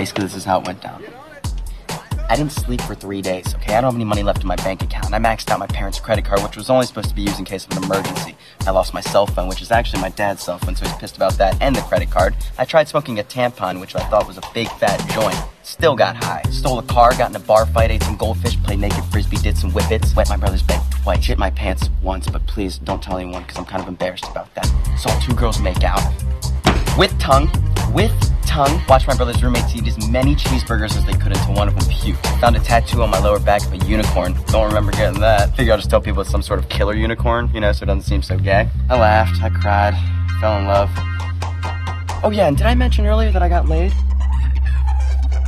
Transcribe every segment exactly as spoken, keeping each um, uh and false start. Basically, this is how it went down. I didn't sleep for three days, okay? I don't have any money left in my bank account. I maxed out my parents' credit card, which was only supposed to be used in case of an emergency. I lost my cell phone, which is actually my dad's cell phone, so he's pissed about that, and the credit card. I tried smoking a tampon, which I thought was a big, fat joint. Still got high. Stole a car, got in a bar fight, ate some goldfish, played naked frisbee, did some whippets, wet my brother's bed twice, shit my pants once, but please don't tell anyone, because I'm kind of embarrassed about that. Saw two girls make out. With tongue. With tongue, watched my brother's roommates eat as many cheeseburgers as they could until one of them puked. Found a tattoo on my lower back of a unicorn. Don't remember getting that. Figure I'll just tell people it's some sort of killer unicorn, you know, so it doesn't seem so gay. I laughed, I cried, fell in love. Oh yeah, and did I mention earlier that I got laid?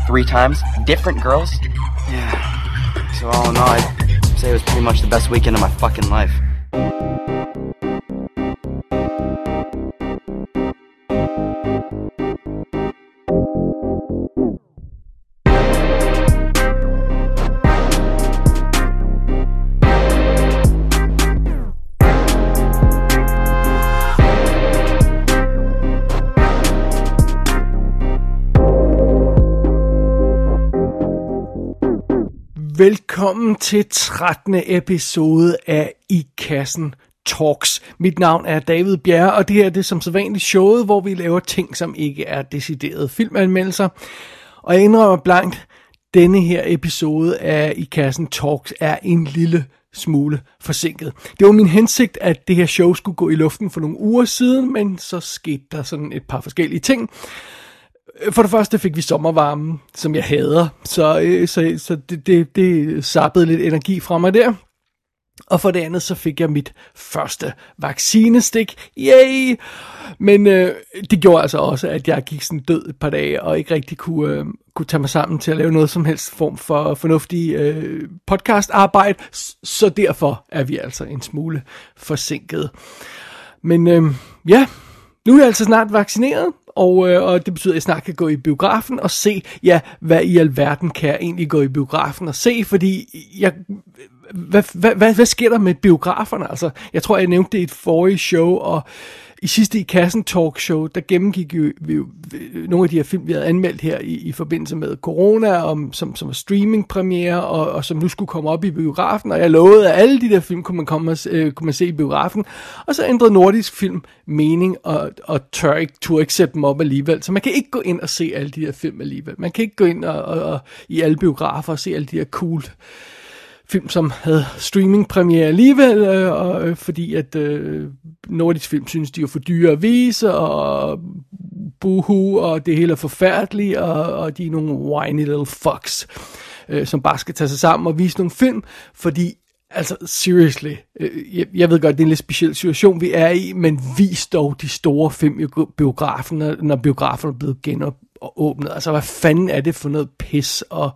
Three times, different girls? Yeah, so all in all, I'd say it was pretty much the best weekend of my fucking life. Velkommen til trettende episode af I Kassen Talks. Mit navn er David Bjær, og det her er det som sædvanligt showet, hvor vi laver ting, som ikke er deciderede filmanmeldelser. Og jeg indrømmer blankt, denne her episode af I Kassen Talks er en lille smule forsinket. Det var min hensigt, at det her show skulle gå i luften for nogle uger siden, men så skete der sådan et par forskellige ting. For det første fik vi sommervarmen, som jeg hader, så, så, så det, det, det zappede lidt energi fra mig der. Og for det andet, så fik jeg mit første vaccinestik. Yay! Men øh, det gjorde altså også, at jeg gik sådan død et par dage, og ikke rigtig kunne, øh, kunne tage mig sammen til at lave noget som helst form for fornuftig øh, podcastarbejde. Så derfor er vi altså en smule forsinket. Men øh, ja, nu er jeg altså snart vaccineret. Og, øh, og det betyder, at jeg snart kan gå i biografen og se, ja, hvad i alverden kan jeg egentlig gå i biografen og se, fordi jeg, hvad, hvad, hvad, hvad sker der med biograferne? Altså, jeg tror, jeg nævnte det i et forrige show, og i sidste I Kassen Talk Show, der gennemgik jo, vi, nogle af de her film, vi havde anmeldt her i, i forbindelse med corona, om, som, som var streamingpremiere, og, og som nu skulle komme op i biografen, og jeg lovede, at alle de der film kunne man, komme og, øh, kunne man se i biografen, og så ændrede Nordisk Film mening, og, og tør ikke, turde ikke sætte dem op alligevel, så man kan ikke gå ind og se alle de her film alligevel, man kan ikke gå ind og, og, og i alle biografer og se alle de her cool film, som havde streamingpremiere alligevel, øh, og, øh, fordi at øh, Nordisk Film synes, de er for dyre at vise, og buhu, og det hele er forfærdeligt, og, og de er nogle whiny little fucks, øh, som bare skal tage sig sammen og vise nogle film, fordi, altså, seriously, øh, jeg, jeg ved godt, det er en lidt speciel situation, vi er i, men vis dog de store film i biografen, når, når biografen er blevet genåbnet. Altså, hvad fanden er det for noget pis, og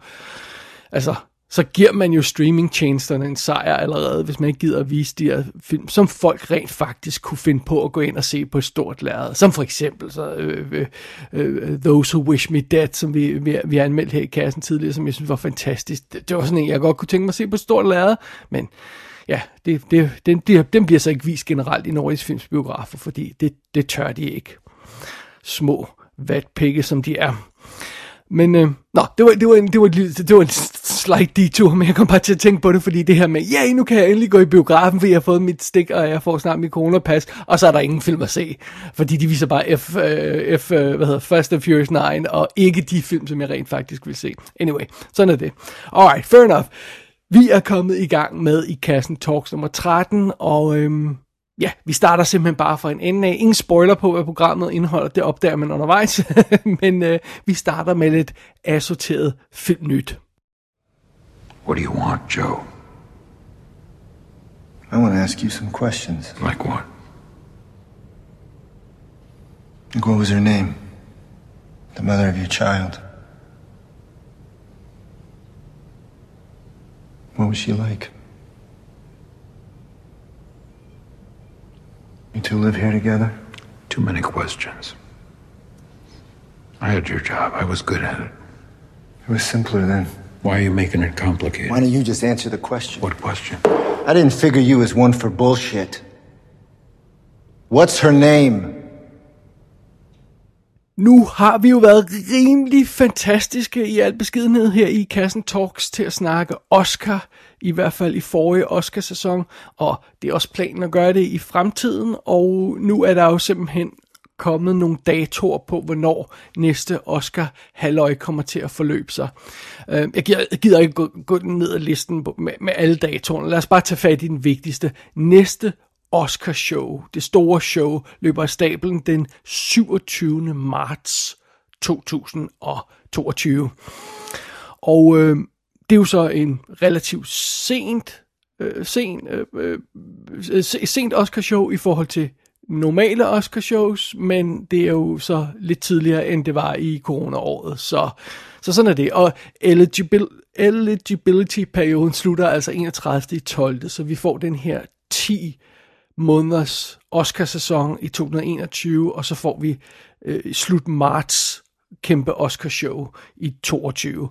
altså, så giver man jo streamingtjenesterne en sejr allerede, hvis man ikke gider at vise de her film, som folk rent faktisk kunne finde på at gå ind og se på et stort lærred. Som for eksempel så, øh, øh, Those Who Wish Me Dead, som vi, vi, vi har anmeldt her i kassen tidligere, som jeg synes var fantastisk. Det, det var sådan en, jeg godt kunne tænke mig at se på et stort lærred, men ja, det, det, den, det, den bliver så ikke vist generelt i Nordisk Films biografer, fordi det, det tør de ikke. Små vatpikke, som de er. Men øh, nå, det var, det var en, det var en, det var en slight detour, men jeg kom bare til at tænke på det, fordi det her med, ja, yeah, nu kan jeg endelig gå i biografen, fordi jeg har fået mit stik, og jeg får snart mit coronapas, og så er der ingen film at se, fordi de viser bare F, øh, F øh, hvad hedder, Fast and Furious ni, og ikke de film, som jeg rent faktisk vil se. Anyway, sådan er det. Alright, fair enough. Vi er kommet i gang med I Kassen Talks nummer tretten, og øhm, ja, vi starter simpelthen bare fra en ende af. Ingen spoiler på, hvad programmet indeholder. Det opdager man undervejs. Men øh, vi starter med lidt assorteret filmnyt. What do you want, Joe? I want to ask you some questions. Like what? Like what was her name? The mother of your child. What was she like? You two live here together? Too many questions. I had your job. I was good at it. It was simpler then. Why are you making it complicated? Why don't you just answer the question? What question? I didn't figure you as one for bullshit. What's her name? Nu har vi jo været rimelig fantastiske i al beskedenhed her i Kassen Talks til at snakke Oscar, i hvert fald i forrige Oscar-sæson, og det er også planen at gøre det i fremtiden, og nu er der jo simpelthen kommet nogle datoer på, hvornår næste Oscar-halløj kommer til at forløbe sig. Jeg gider ikke gå, gå ned ad listen med, med alle datoerne, lad os bare tage fat i den vigtigste. Næste Oscar-show, det store show, løber af stablen den syvogtyvende marts to tusind og toogtyve. Og øh, det er jo så en relativt sent, øh, sen, øh, sent Oscar-show i forhold til normale Oscar-shows, men det er jo så lidt tidligere, end det var i coronaåret, så, så sådan er det. Og eligibil- eligibility-perioden slutter altså enogtredivte tolvte, så vi får den her ti måneders Oscarsæson i to tusind og enogtyve, og så får vi øh, slut marts kæmpe Oscarshow i toogtyve.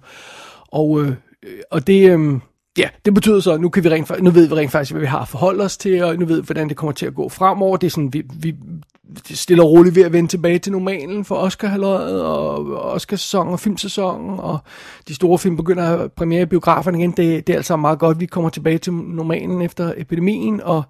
Og, øh, og det, øh, ja, det betyder så, at nu, kan vi rent, nu ved vi rent faktisk, hvad vi har at forholde os til, og nu ved vi, hvordan det kommer til at gå fremover. Det er sådan, vi, vi stiller roligt ved at vende tilbage til normalen for Oscar-halløjet, og Oscarsæsonen og filmsæsonen, og de store film begynder at premiere i biograferne igen. Det, det er altså meget godt, vi kommer tilbage til normalen efter epidemien, og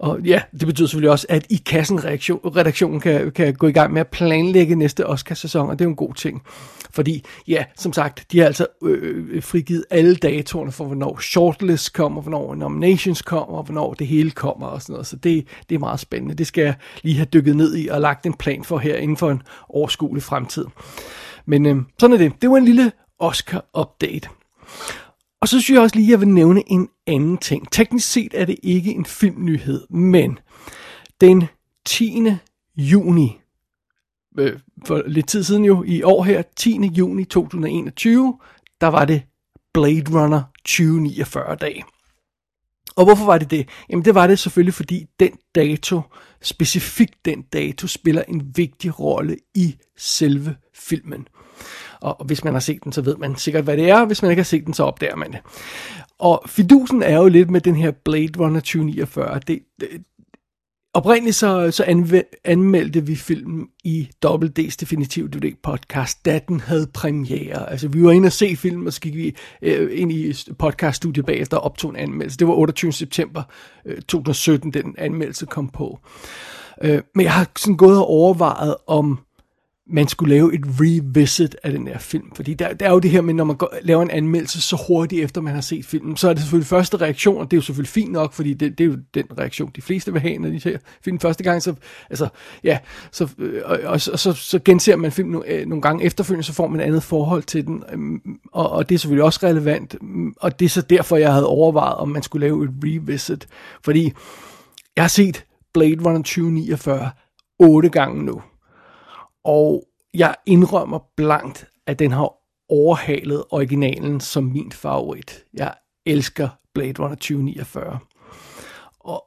Og ja, det betyder selvfølgelig også, at i kassen redaktionen kan, kan gå i gang med at planlægge næste Oscar-sæson, og det er jo en god ting. Fordi, ja, som sagt, de har altså øh, frigivet alle datoerne for, hvornår shortlist kommer, hvornår nominations kommer, hvornår det hele kommer og sådan noget. Så det, det er meget spændende. Det skal jeg lige have dykket ned i og lagt en plan for her inden for en overskuelig fremtid. Men øh, sådan er det. Det var en lille Oscar-update. Og så synes jeg også lige, at jeg vil nævne en anden ting. Teknisk set er det ikke en filmnyhed, men den tiende juni, øh, for lidt tid siden jo, i år her, tiende juni to tusind og enogtyve, der var det Blade Runner tyve niogfyrre dag. Og hvorfor var det det? Jamen det var det selvfølgelig, fordi den dato, specifikt den dato, spiller en vigtig rolle i selve filmen. Og hvis man har set den, så ved man sikkert, hvad det er. Hvis man ikke har set den, så opdager man det. Og fidusen er jo lidt med den her Blade Runner tyve niogfyrre. Det, det, oprindeligt så, så anvend, anmeldte vi filmen i D D's Definitive D V D podcast, da den havde premiere. Altså vi var inde og se filmen, og så gik vi øh, ind i podcaststudiet bagefter og optog en anmeldelse. Det var otteogtyvende september to tusind og sytten, den anmeldelse kom på. Øh, men jeg har sådan gået og overvejet om man skulle lave et revisit af den her film. Fordi der, der er jo det her med, når man går, laver en anmeldelse så hurtigt efter, man har set filmen, så er det selvfølgelig første reaktion, og det er jo selvfølgelig fint nok, fordi det, det er jo den reaktion, de fleste vil have, når de ser filmen første gang. Så, altså, ja, så, og, og så, så, så genser man filmen nogle, nogle gange efterfølgende, så får man et andet forhold til den, og, og det er selvfølgelig også relevant, og det er så derfor, jeg havde overvejet, om man skulle lave et revisit. Fordi jeg har set Blade Runner tyve niogfyrre otte gange nu. Og jeg indrømmer blankt, at den har overhalet originalen som min favorit. Jeg elsker Blade Runner tyve niogfyrre. Og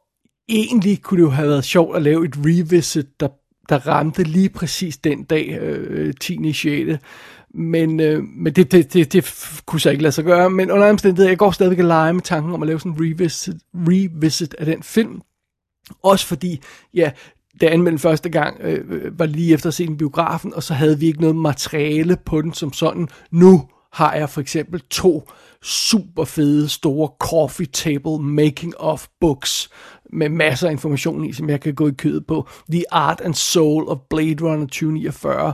egentlig kunne det jo have været sjovt at lave et revisit, der, der ramte lige præcis den dag, øh, tiende juni. Men, øh, men det, det, det, det kunne jeg ikke lade sig gøre. Men under omstændigheder, jeg går stadigvæk og leger med tanken om at lave sådan en revisit, revisit af den film. Også fordi, ja, da jeg anmeldte første gang, øh, var lige efter at se den biografen, og så havde vi ikke noget materiale på den som sådan. Nu har jeg for eksempel to super fede, store coffee table making of books med masser af information i, som jeg kan gå i kødet på. The Art and Soul of Blade Runner tyve niogfyrre,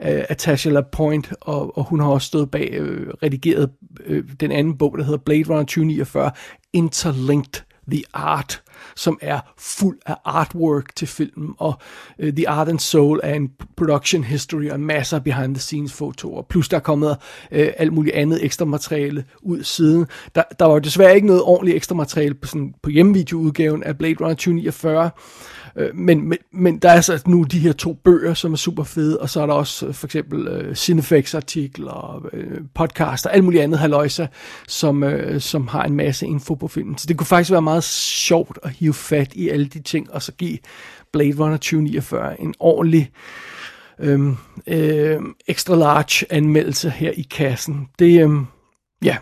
uh, Atasha Lapointe, og, og hun har også stået bag, øh, redigeret øh, den anden bog, der hedder Blade Runner tyve niogfyrre, Interlinked The Art, som er fuld af artwork til filmen, og uh, The Art and Soul er en production history og masser af behind the scenes fotoer, plus der er kommet uh, alt muligt andet ekstra materiale ud siden. Der, der var desværre ikke noget ordentligt ekstra materiale på, sådan, på hjemmevideoudgaven af Blade Runner tyve niogfyrre, uh, men, men, men der er så nu de her to bøger, som er super fede, og så er der også uh, for eksempel uh, Cinefex artikler, uh, podcaster, alt muligt andet halløjsa, som, uh, som har en masse info på filmen. Så det kunne faktisk være meget sjovt at hive fat i alle de ting, og så give Blade Runner tyve niogfyrre en ordentlig øhm, øhm, extra large anmeldelse her i kassen. Det, øhm, ja,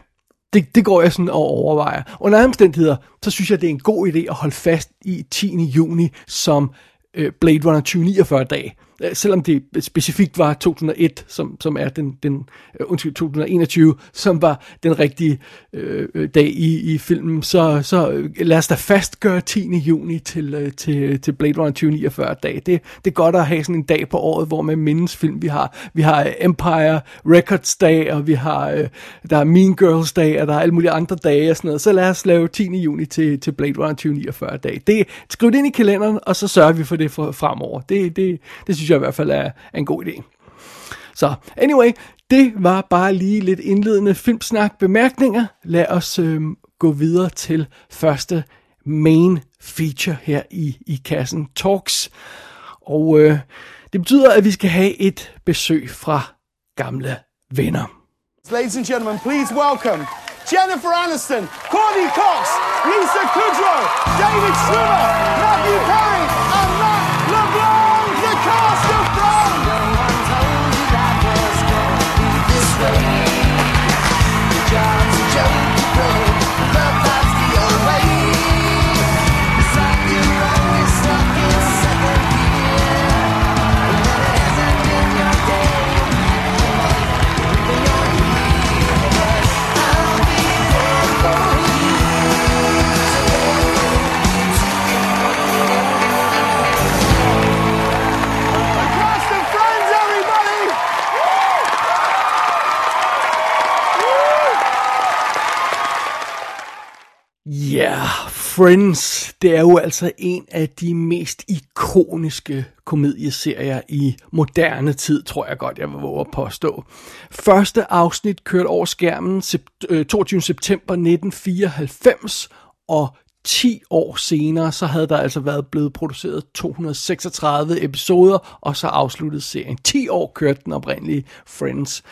det, det går jeg sådan og overvejer. Under omstændigheder, så synes jeg, det er en god idé at holde fast i tiende juni som øh, Blade Runner tyve niogfyrre dag. selvom det specifikt var to tusind og et, som, som er den, den undskyld, to tusind og enogtyve, som var den rigtige øh, dag i, i filmen, så, så lad os da fastgøre tiende juni til, til, til Blade Runner tyve niogfyrre dag. Det, det er godt at have sådan en dag på året, hvor man mindes film. Vi har, vi har Empire Records dag, og vi har, øh, der er Mean Girls dag, og der er alle mulige andre dage og sådan noget. Så lad os lave tiende juni til, til Blade Runner tyve niogfyrre dag. Det, skriv det ind i kalenderen, og så sørger vi for det for, fremover. Det, det, det synes jeg i hvert fald er, er en god idé. Så anyway, det var bare lige lidt indledende filmsnak bemærkninger. Lad os øh, gå videre til første main feature her i, i kassen Talks. Og øh, det betyder, at vi skal have et besøg fra gamle venner. Ladies and gentlemen, please welcome Jennifer Aniston, Courteney Cox, Lisa Kudrow, David Schwimmer, Matthew Perry, and Matt LeBlanc, the cast of Friends. No one told you that was gonna be this way. Your job's a joke, bro. Love that's the old way. It's like you're always stuck in second gear. And when it hasn't been your day, you're Ja, yeah, Friends, det er jo altså en af de mest ikoniske komedieserier i moderne tid, tror jeg godt, jeg vil våge at påstå. Første afsnit kørte over skærmen toogtyvende september nitten fireoghalvfems, og ti år senere, så havde der altså været blevet produceret to hundrede og seksogtredive episoder, og så afsluttede serien. ti år kørte den oprindelige Friends.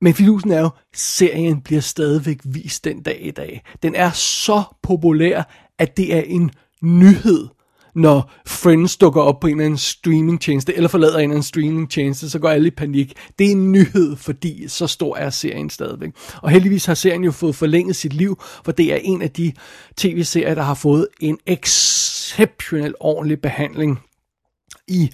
Men fidusen er jo, serien bliver stadigvæk vist den dag i dag. Den er så populær, at det er en nyhed, når Friends dukker op på en eller anden streamingtjeneste, eller forlader en eller anden streamingtjeneste, så går alle i panik. Det er en nyhed, fordi så stor er serien stadigvæk. Og heldigvis har serien jo fået forlænget sit liv, for det er en af de tv-serier, der har fået en exceptionel ordentlig behandling i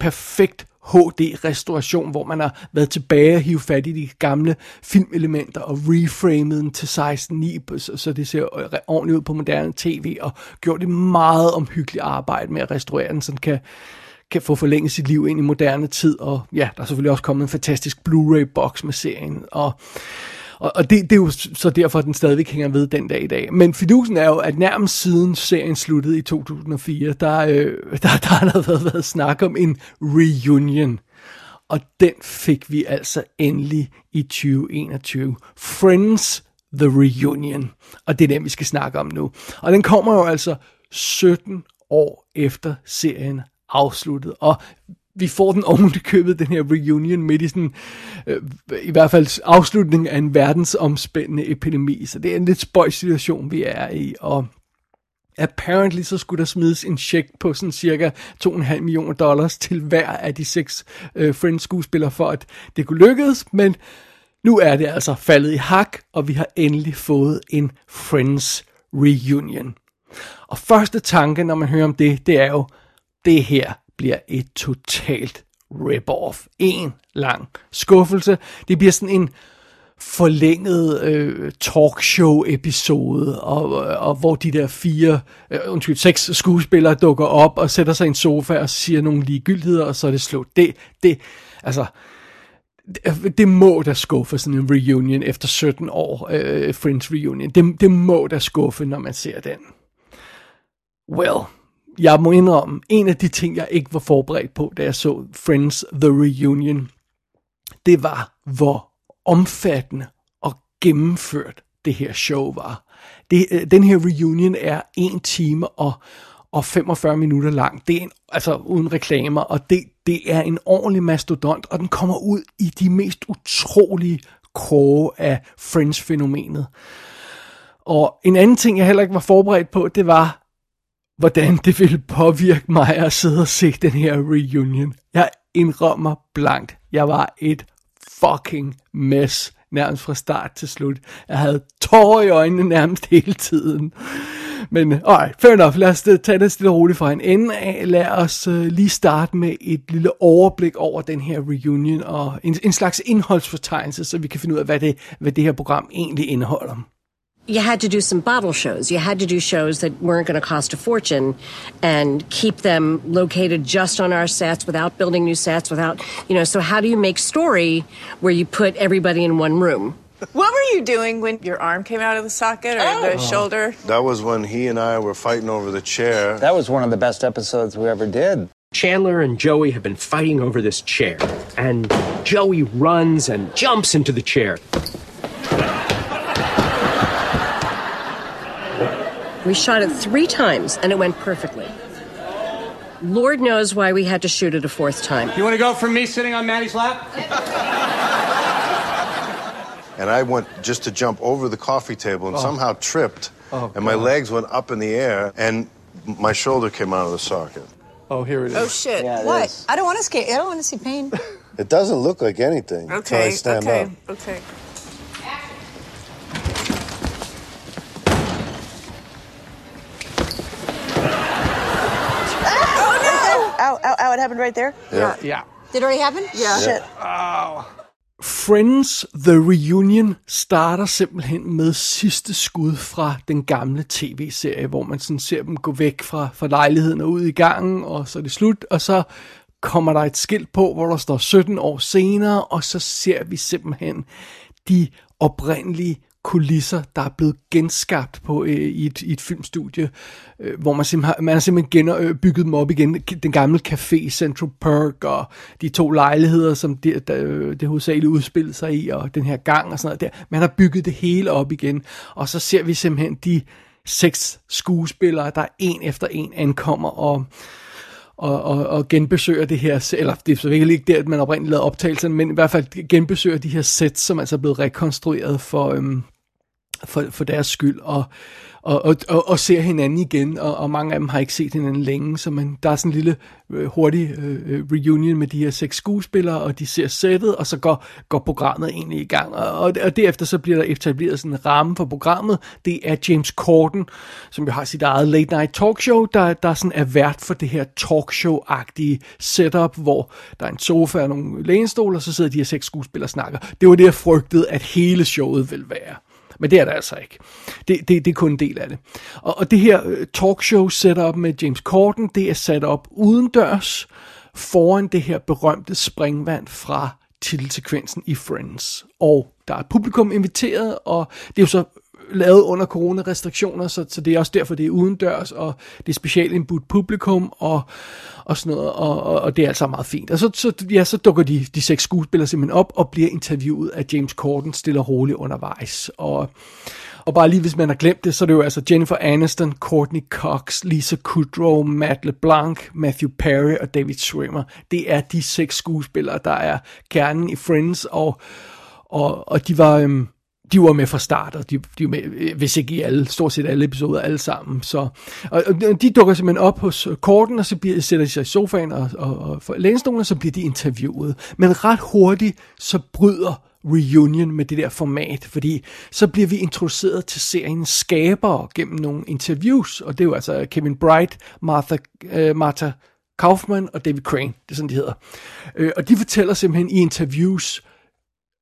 perfekt H D-restauration, hvor man har været tilbage og hivet fat i de gamle filmelementer og reframet den til seksten ni, så det ser ordentligt ud på moderne tv, og gjort et meget omhyggeligt arbejde med at restaurere den, så den kan, kan få forlænget sit liv ind i moderne tid. Og ja, der er selvfølgelig også kommet en fantastisk Blu-ray-boks med serien, og Og det, det er jo så derfor, at den stadigvæk hænger ved den dag i dag. Men fidusen er jo, at nærmest siden serien sluttede i to tusind og fire, der, øh, der, der har der været, været snak om en reunion. Og den fik vi altså endelig i tyve enogtyve. Friends The Reunion. Og det er den, vi skal snakke om nu. Og den kommer jo altså sytten år efter serien afsluttet. Og vi får den ovenikøbet, den her reunion, midt i sådan, øh, i hvert fald afslutningen af en verdensomspændende epidemi. Så det er en lidt spøjs situation, vi er i, og apparently så skulle der smides en check på sådan cirka to komma fem millioner dollars til hver af de seks øh, Friends-skuespillere, for at det kunne lykkes, men nu er det altså faldet i hak, og vi har endelig fået en Friends-reunion. Og første tanke, når man hører om det, det er jo, det her bliver et totalt rip-off. En lang skuffelse. Det bliver sådan en forlænget øh, talkshow-episode, og, og hvor de der fire, øh, undskyld, seks skuespillere dukker op og sætter sig i en sofa og siger nogle ligegyldigheder, og så er det slut. Det, det, altså, det, det må da skuffe sådan en reunion efter sytten år, øh, Friends reunion. Det, det må da skuffe, når man ser den. Well, jeg må indrømme, en af de ting, jeg ikke var forberedt på, da jeg så Friends The Reunion, det var, hvor omfattende og gennemført det her show var. Det, den her reunion er en time og femogfyrre minutter lang. Det er en, altså uden reklamer, og det, det er en ordentlig mastodont, og den kommer ud i de mest utrolige kroge af Friends-fænomenet. Og en anden ting, jeg heller ikke var forberedt på, det var, hvordan det ville påvirke mig at sidde og se den her reunion. Jeg indrømmer blankt, jeg var et fucking mess, nærmest fra start til slut. Jeg havde tårer i øjnene nærmest hele tiden. Men alright, fair enough. Lad os tage det stille og roligt fra en ende af. Lad os uh, lige starte med et lille overblik over den her reunion og en, en slags indholdsfortegnelse, så vi kan finde ud af, hvad det, hvad det her program egentlig indeholder. You had to do some bottle shows. You had to do shows that weren't going to cost a fortune and keep them located just on our sets without building new sets, without, you know, so how do you make story where you put everybody in one room? What were you doing when your arm came out of the socket or oh. the shoulder? That was when he and I were fighting over the chair. That was one of the best episodes we ever did. Chandler and Joey have been fighting over this chair, and Joey runs and jumps into the chair. We shot it three times, and it went perfectly. Lord knows why we had to shoot it a fourth time. You want to go from me sitting on Maddie's lap? And I went just to jump over the coffee table and oh. somehow tripped, oh, and my legs went up in the air, and my shoulder came out of the socket. Oh, here it is. Oh, shit. Yeah, what? Is. I don't want to skate. I don't want to see pain. It doesn't look like anything okay, until I stand okay, up. Okay, okay. Ow, ow, ow, it happened right there? Yeah. Yeah. Did it already happen? Yeah. Shit. Ow. Friends The Reunion starter simpelthen med sidste skud fra den gamle tv-serie, hvor man sådan ser dem gå væk fra, fra lejligheden og ud i gangen, og så er det slut, og så kommer der et skilt på, hvor der står sytten år senere, og så ser vi simpelthen de oprindelige kulisser, der er blevet genskabt på øh, i, et, i et filmstudie, øh, hvor man simpelthen har, man har simpelthen gen, øh, bygget dem op igen. Den gamle café Central Perk og de to lejligheder, som det, der, det hovedsageligt udspillede sig i, og den her gang og sådan noget der. Man har bygget det hele op igen, og så ser vi simpelthen de seks skuespillere, der en efter en ankommer og Og, og, og genbesøger det her, eller det er så virkelig ikke der, at man oprindeligt lavede optagelsen, men i hvert fald genbesøger de her sets, som altså er blevet rekonstrueret for, øhm, for, for deres skyld, og, og, og, og, og ser hinanden igen, og, og mange af dem har ikke set hinanden længe, så man, der er sådan en lille øh, hurtig øh, reunion med de her seks skuespillere, og de ser sættet, og så går, går programmet egentlig i gang, og, og, og derefter så bliver der etableret sådan en ramme for programmet. Det er James Corden, som jo har sit eget late night talkshow, der, der sådan er vært for det her talkshow-agtige setup, hvor der er en sofa og nogle lænestoler, og så sidder de her seks skuespillere og snakker. Det var det, jeg frygtede, at hele showet ville være. Men det er der altså ikke. Det, det, det er kun en del af det. Og, og det her talkshow setup med James Corden, det er sat op udendørs foran det her berømte springvand fra titelsekvensen i Friends. Og der er et publikum inviteret, og det er jo så lavet under coronarestriktioner, så, så det er også derfor, det er udendørs, og det er specialindbudt publikum, og, og sådan noget, og, og, og det er altså meget fint. Og så, så, ja, så dukker de, de seks skuespillere simpelthen op, og bliver interviewet af James Corden stille og roligt undervejs, og, og bare lige hvis man har glemt det, så er det jo altså Jennifer Aniston, Courteney Cox, Lisa Kudrow, Matt LeBlanc, Matthew Perry og David Schwimmer. Det er de seks skuespillere, der er kernen i Friends, og, og, og de var... Øhm, De var med fra start, og de, de var med, hvis ikke i alle, stort set alle episoder, alle sammen. Så, og, og de dukker simpelthen op hos Corden, og så bliver, sætter de sig i sofaen og, og, og for lænestolen, og så bliver de interviewet. Men ret hurtigt, så bryder reunion med det der format, fordi så bliver vi introduceret til seriens skabere gennem nogle interviews, og det er jo altså Kevin Bright, Martha, øh, Martha Kaufman og David Crane, det er sådan, de hedder. Øh, og de fortæller simpelthen i interviews,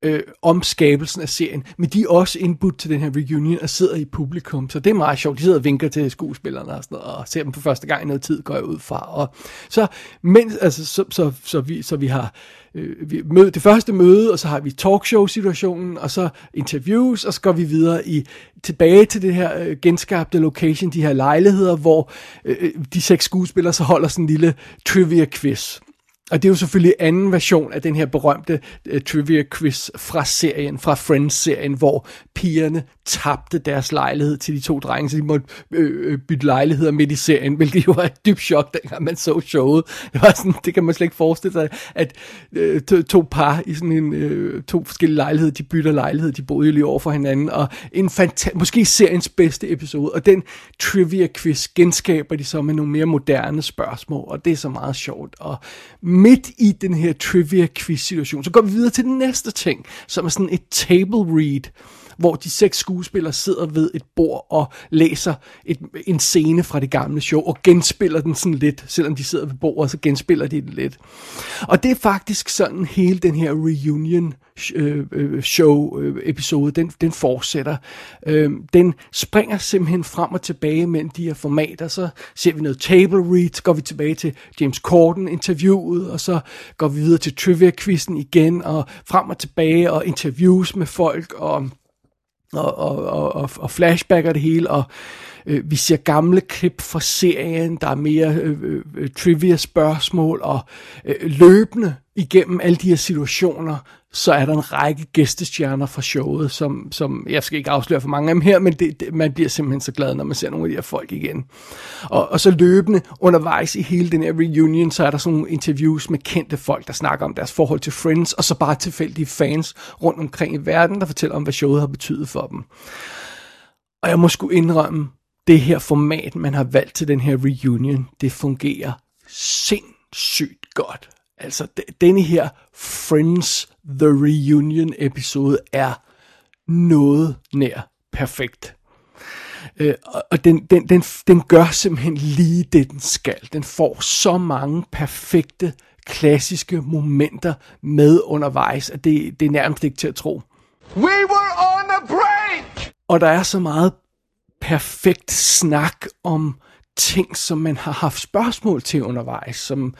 Øh, om skabelsen af serien, men de er også indbudt til den her reunion og sidder i publikum, så det er meget sjovt. De sidder og vinker til skuespillerne og sådan noget, og ser dem for første gang i noget tid, går jeg ud fra. Og så, mens, altså, så, så, så, vi, så vi har øh, vi møde, det første møde, og så har vi talkshow-situationen, og så interviews, og så går vi videre i, tilbage til det her øh, genskabte location, de her lejligheder, hvor øh, de seks skuespillere så holder sådan en lille trivia-quiz. Og det er jo selvfølgelig anden version af den her berømte uh, trivia quiz fra serien, fra Friends-serien, hvor pigerne tabte deres lejlighed til de to drenge, så de måtte øh, bytte lejligheder midt i serien, hvilket jo var et dybt chok, dengang man så showet. Det var sådan, det kan man slet ikke forestille sig, at øh, to, to par i sådan en, øh, to forskellige lejligheder, de bytter lejlighed, de boede jo lige over for hinanden, og en fanta- måske seriens bedste episode, og den trivia quiz genskaber de så med nogle mere moderne spørgsmål, og det er så meget sjovt, og midt i den her trivia quiz situation, så går vi videre til den næste ting, som er sådan et table read. hvor de seks skuespillere sidder ved et bord og læser et, en scene fra det gamle show, og genspiller den sådan lidt, selvom de sidder ved bordet, så genspiller de den lidt. Og det er faktisk sådan, hele den her reunion show episode, den, den fortsætter. Den springer simpelthen frem og tilbage mellem de her formater, så ser vi noget table read, så går vi tilbage til James Corden interviewet, og så går vi videre til trivia-quizzen igen, og frem og tilbage, og interviews med folk, og, og, og, og, og flashbacker det hele, og øh, vi ser gamle klip fra serien, der er mere øh, øh, trivia-spørgsmål, og øh, løbende igennem alle de her situationer, så er der en række gæstestjerner fra showet, som, som jeg skal ikke afsløre for mange af dem her, men det, det, man bliver simpelthen så glad, når man ser nogle af de her folk igen. Og, og så løbende undervejs i hele den her reunion, så er der sådan nogle interviews med kendte folk, der snakker om deres forhold til Friends, og så bare tilfældige fans rundt omkring i verden, der fortæller om, hvad showet har betydet for dem. Og jeg må sgu indrømme, det her format, man har valgt til den her reunion, det fungerer sindssygt godt. Altså, denne her Friends The Reunion episode er noget nær perfekt. Øh, og den, den, den, den gør simpelthen lige det, den skal. Den får så mange perfekte, klassiske momenter med undervejs, at det, det er nærmest ikke til at tro. We were on a break! Og der er så meget perfekt snak om ting, som man har haft spørgsmål til undervejs, som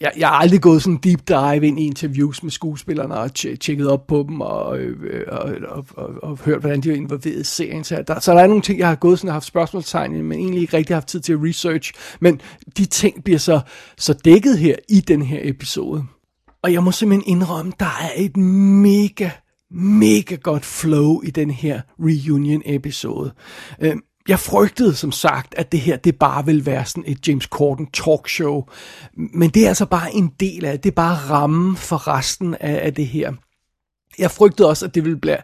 jeg, jeg har aldrig gået sådan deep dive ind i interviews med skuespillerne og t- tjekket op på dem og, øh, og, og, og, og hørt, hvordan de var involveret i serien. Så der, så der er nogle ting, jeg har gået sådan og haft spørgsmålstegn, men egentlig ikke rigtig haft tid til research, men de ting bliver så, så dækket her i den her episode. Og jeg må simpelthen indrømme, der er et mega, mega godt flow i den her reunion episode. Øh, Jeg frygtede som sagt, at det her, det bare ville være sådan et James Corden talkshow. Men det er altså bare en del af det. Det er bare rammen for resten af, af det her. Jeg frygtede også, at det ville blive,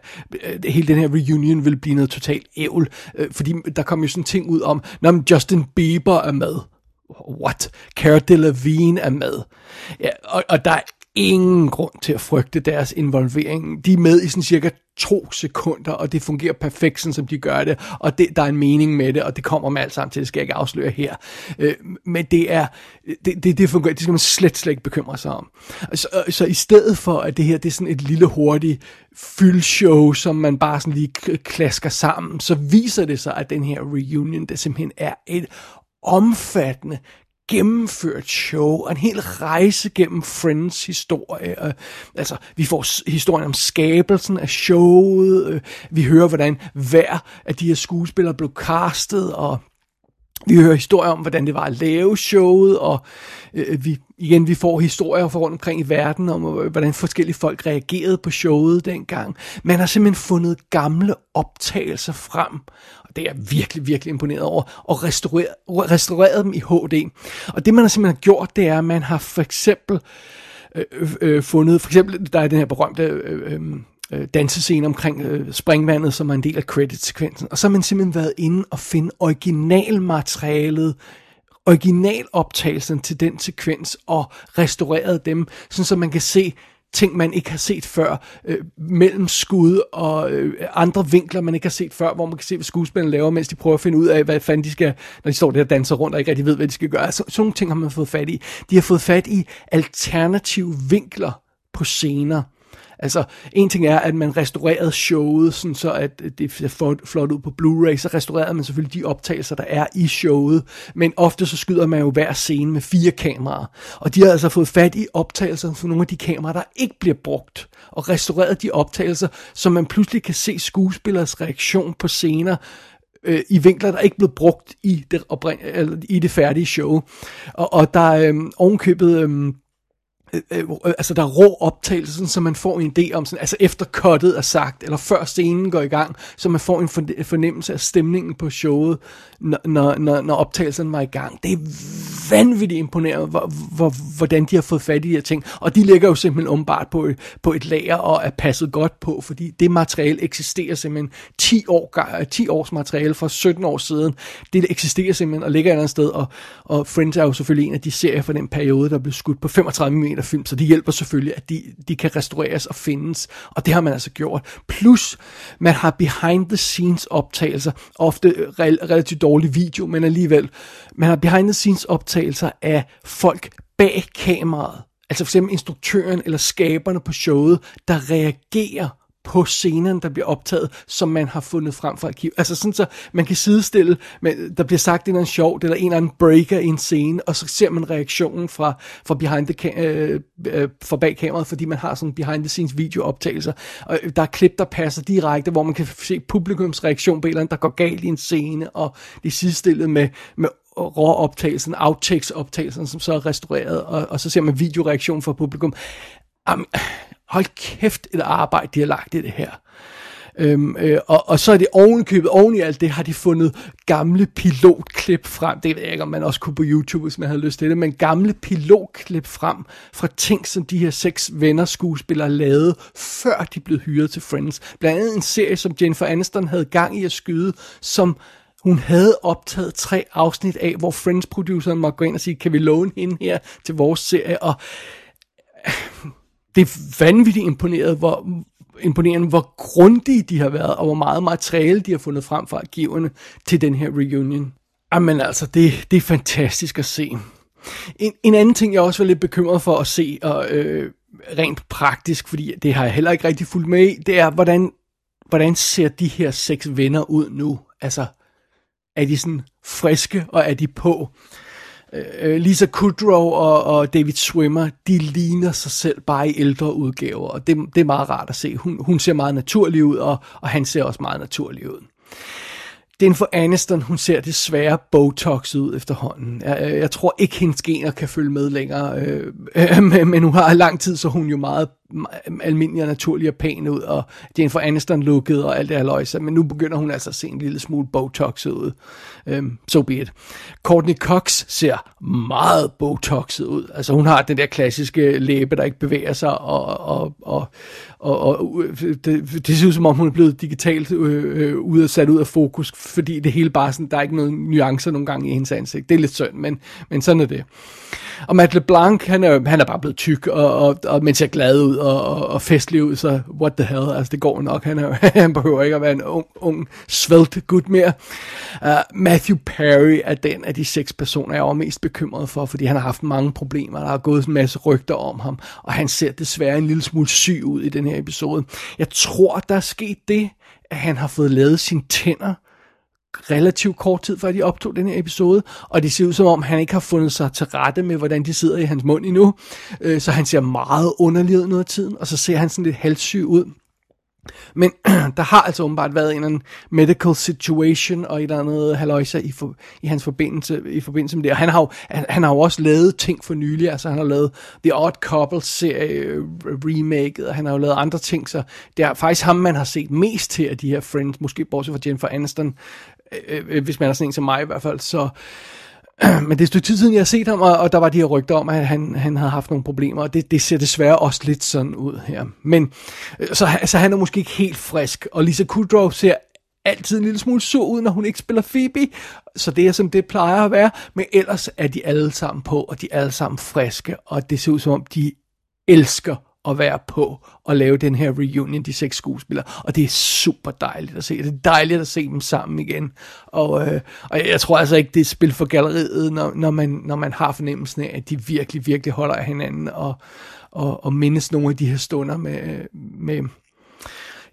hele den her reunion ville blive noget totalt ævl. Fordi der kom jo sådan ting ud om, når Justin Bieber er med. What? Cara Delevingne er med. Ja, og, og der er ingen grund til at frygte deres involvering. De er med i sådan cirka to sekunder, og det fungerer perfekt, sådan som de gør det, og det, der er en mening med det, og det kommer med alt sammen til, det skal jeg ikke afsløre her. Øh, men det er, det, det, det fungerer, det skal man slet, slet ikke bekymre sig om. Så, så i stedet for, at det her, det er sådan et lille hurtigt fyldshow, som man bare sådan lige klasker sammen, så viser det sig, at den her reunion, det simpelthen er et omfattende, gennemført show, og en hel rejse gennem Friends historie. Altså, vi får historien om skabelsen af showet, vi hører, hvordan hver af de her skuespillere blev castet, og vi hører historier om, hvordan det var at lave showet, og øh, vi, igen, vi får historier fra rundt omkring i verden, om øh, hvordan forskellige folk reagerede på showet dengang. Man har simpelthen fundet gamle optagelser frem, og det er jeg virkelig, virkelig imponeret over, og restaureret, restaureret dem i H D. Og det, man har simpelthen gjort, det er, at man har for eksempel øh, øh, fundet, for eksempel, der er den her berømte Øh, øh, dansescene omkring øh, springvandet, som er en del af credit-sekvensen. Og så har man simpelthen været inde og finde originalmaterialet, originaloptagelsen til den sekvens, og restaureret dem, sådan så man kan se ting, man ikke har set før, øh, mellem skud og øh, andre vinkler, man ikke har set før, hvor man kan se, hvad skuespillerne laver, mens de prøver at finde ud af, hvad fanden de skal, når de står der og danser rundt og ikke rigtig ved, hvad de skal gøre. Så, sådan nogle ting har man fået fat i. De har fået fat i alternative vinkler på scener. Altså, en ting er, at man restaurerede showet, sådan så at det ser flot ud på Blu-ray, så restaurerede man selvfølgelig de optagelser, der er i showet, men ofte så skyder man jo hver scene med fire kameraer, og de har altså fået fat i optagelser fra nogle af de kameraer, der ikke bliver brugt, og restaureret de optagelser, så man pludselig kan se skuespillers reaktion på scener, øh, i vinkler, der ikke blev brugt i det, oprin- eller i det færdige show, og, og der øh, ovenkøbet Øh, altså der er rå optagelsen, så man får en idé om sådan, altså efter cuttet er sagt, eller før scenen går i gang, så man får en fornemmelse af stemningen på showet, når, når, når optagelsen var i gang. Det er vanvittigt imponerende, hvor, hvor, hvordan de har fået fat i de her ting, og de ligger jo simpelthen umiddelbart på, på et lager, og er passet godt på, fordi det materiale eksisterer simpelthen ti, år, ti års materiale fra sytten år siden, det eksisterer simpelthen, og ligger et andet sted, og, og Friends er jo selvfølgelig en af de serier fra den periode, der blev skudt på femogtredive millimeter film, så det hjælper selvfølgelig, at de, de kan restaureres og findes, og det har man altså gjort. Plus, man har behind-the-scenes optagelser, ofte re- relativt dårlig video, men alligevel, man har behind-the-scenes optagelser af folk bag kameraet, altså for eksempel instruktøren eller skaberne på showet, der reagerer på scenen, der bliver optaget, som man har fundet frem fra arkiv. Altså sådan så, man kan sidestille, men der bliver sagt en eller anden sjovt, eller en eller anden breaker i en scene, og så ser man reaktionen fra, fra, behind the, øh, øh, fra bag kameraet, fordi man har sådan behind the scenes videooptagelser, og der er klip, der passer direkte, hvor man kan se publikums reaktion på et eller andet, der går galt i en scene, og det er sidestillet med, med råoptagelsen, outtakes-optagelsen, som så er restaureret, og, og så ser man videoreaktion fra publikum. Am, hold kæft et arbejde, de har lagt i det her. Øhm, øh, og, og så er det ovenkøbet, oven i alt det, har de fundet gamle pilotklip frem. Det ved jeg ikke, om man også kunne på YouTube, hvis man havde lyst til det, men gamle pilotklip frem fra ting, som de her seks venner skuespillere lavede, før de blev hyret til Friends. Blandt andet en serie, som Jennifer Aniston havde gang i at skyde, som hun havde optaget tre afsnit af, hvor Friends-produceren måtte gå ind og sige, kan vi låne hende her til vores serie, og det er vanvittigt imponeret, hvor, imponerende, hvor grundige de har været, og hvor meget materiale de har fundet frem fra arkiverne til den her reunion. Jamen altså, det, det er fantastisk at se. En, en anden ting, jeg også var lidt bekymret for at se, og øh, rent praktisk, fordi det har jeg heller ikke rigtig fulgt med i, det er, hvordan, hvordan ser de her seks venner ud nu? Altså, er de sådan friske, og er de på? Lisa Kudrow og, og David Schwimmer, de ligner sig selv bare i ældre udgaver, og det, det er meget rart at se. Hun, hun ser meget naturlig ud, og, og han ser også meget naturlig ud. Jennifer Aniston, hun ser desværre botoxet ud efterhånden. Jeg, jeg tror ikke, hendes gener kan følge med længere, øh, øh, men, men hun har lang tid, så hun jo meget almindelig og naturlig og pæn ud, og Jennifer Aniston lukkede og alt det her løjse, men nu begynder hun altså at se en lille smule botoxet ud. Øhm, so be it. Courteney Cox ser meget botoxet ud. Altså hun har den der klassiske læbe, der ikke bevæger sig, og, og, og, og, og det, det ser ud som om, hun er blevet digitalt øh, øh, sat ud af fokus, fordi det hele bare sådan, der er ikke nogen nuancer nogle gange i hendes ansigt. Det er lidt synd, men, men sådan er det. Og Matt LeBlanc, han er, han er bare blevet tyk, og, og, og men ser glad ud, og, og festlig ud, så what the hell, altså det går nok, han, er, han behøver ikke at være en ung, ung svelte gut mere. Uh, Matthew Perry er den af de seks personer, jeg er mest bekymret for, fordi han har haft mange problemer, der har gået en masse rygter om ham, og han ser desværre en lille smule syg ud i den her episode. Jeg tror, der er sket det, at han har fået lavet sine tænder relativt kort tid før de optog den her episode, og det ser ud som om, han ikke har fundet sig til rette med, hvordan de sidder i hans mund endnu, så han ser meget underlig ud noget af tiden, og så ser han sådan lidt halssyg ud. Men der har altså åbenbart været en eller anden medical situation og et eller andet haløjser i, for, i hans forbindelse, i forbindelse med det. Og han har, jo, han, han har jo også lavet ting for nylig, altså han har lavet The Odd Couple-serie remaket, og han har jo lavet andre ting, så det er faktisk ham, man har set mest til af de her Friends, måske bortset fra Jennifer Aniston, øh, hvis man er sådan en som mig i hvert fald, så... Men det er et stykke tid siden, jeg har set ham, og der var de her rygter om, at han, han havde haft nogle problemer, og det, det ser desværre også lidt sådan ud her. Men, så altså, han er måske ikke helt frisk, og Lisa Kudrow ser altid en lille smule sur ud, når hun ikke spiller Phoebe, så det er som det plejer at være, men ellers er de alle sammen på, og de er alle sammen friske, og det ser ud som om, de elsker at være på og lave den her reunion, de seks skuespillere, og det er super dejligt at se. Det er dejligt at se dem sammen igen, og, øh, og jeg tror altså ikke, det er spil for galleriet, når, når, man, når man har fornemmelsen af, at de virkelig, virkelig holder af hinanden, og, og, og mindes nogle af de her stunder med, med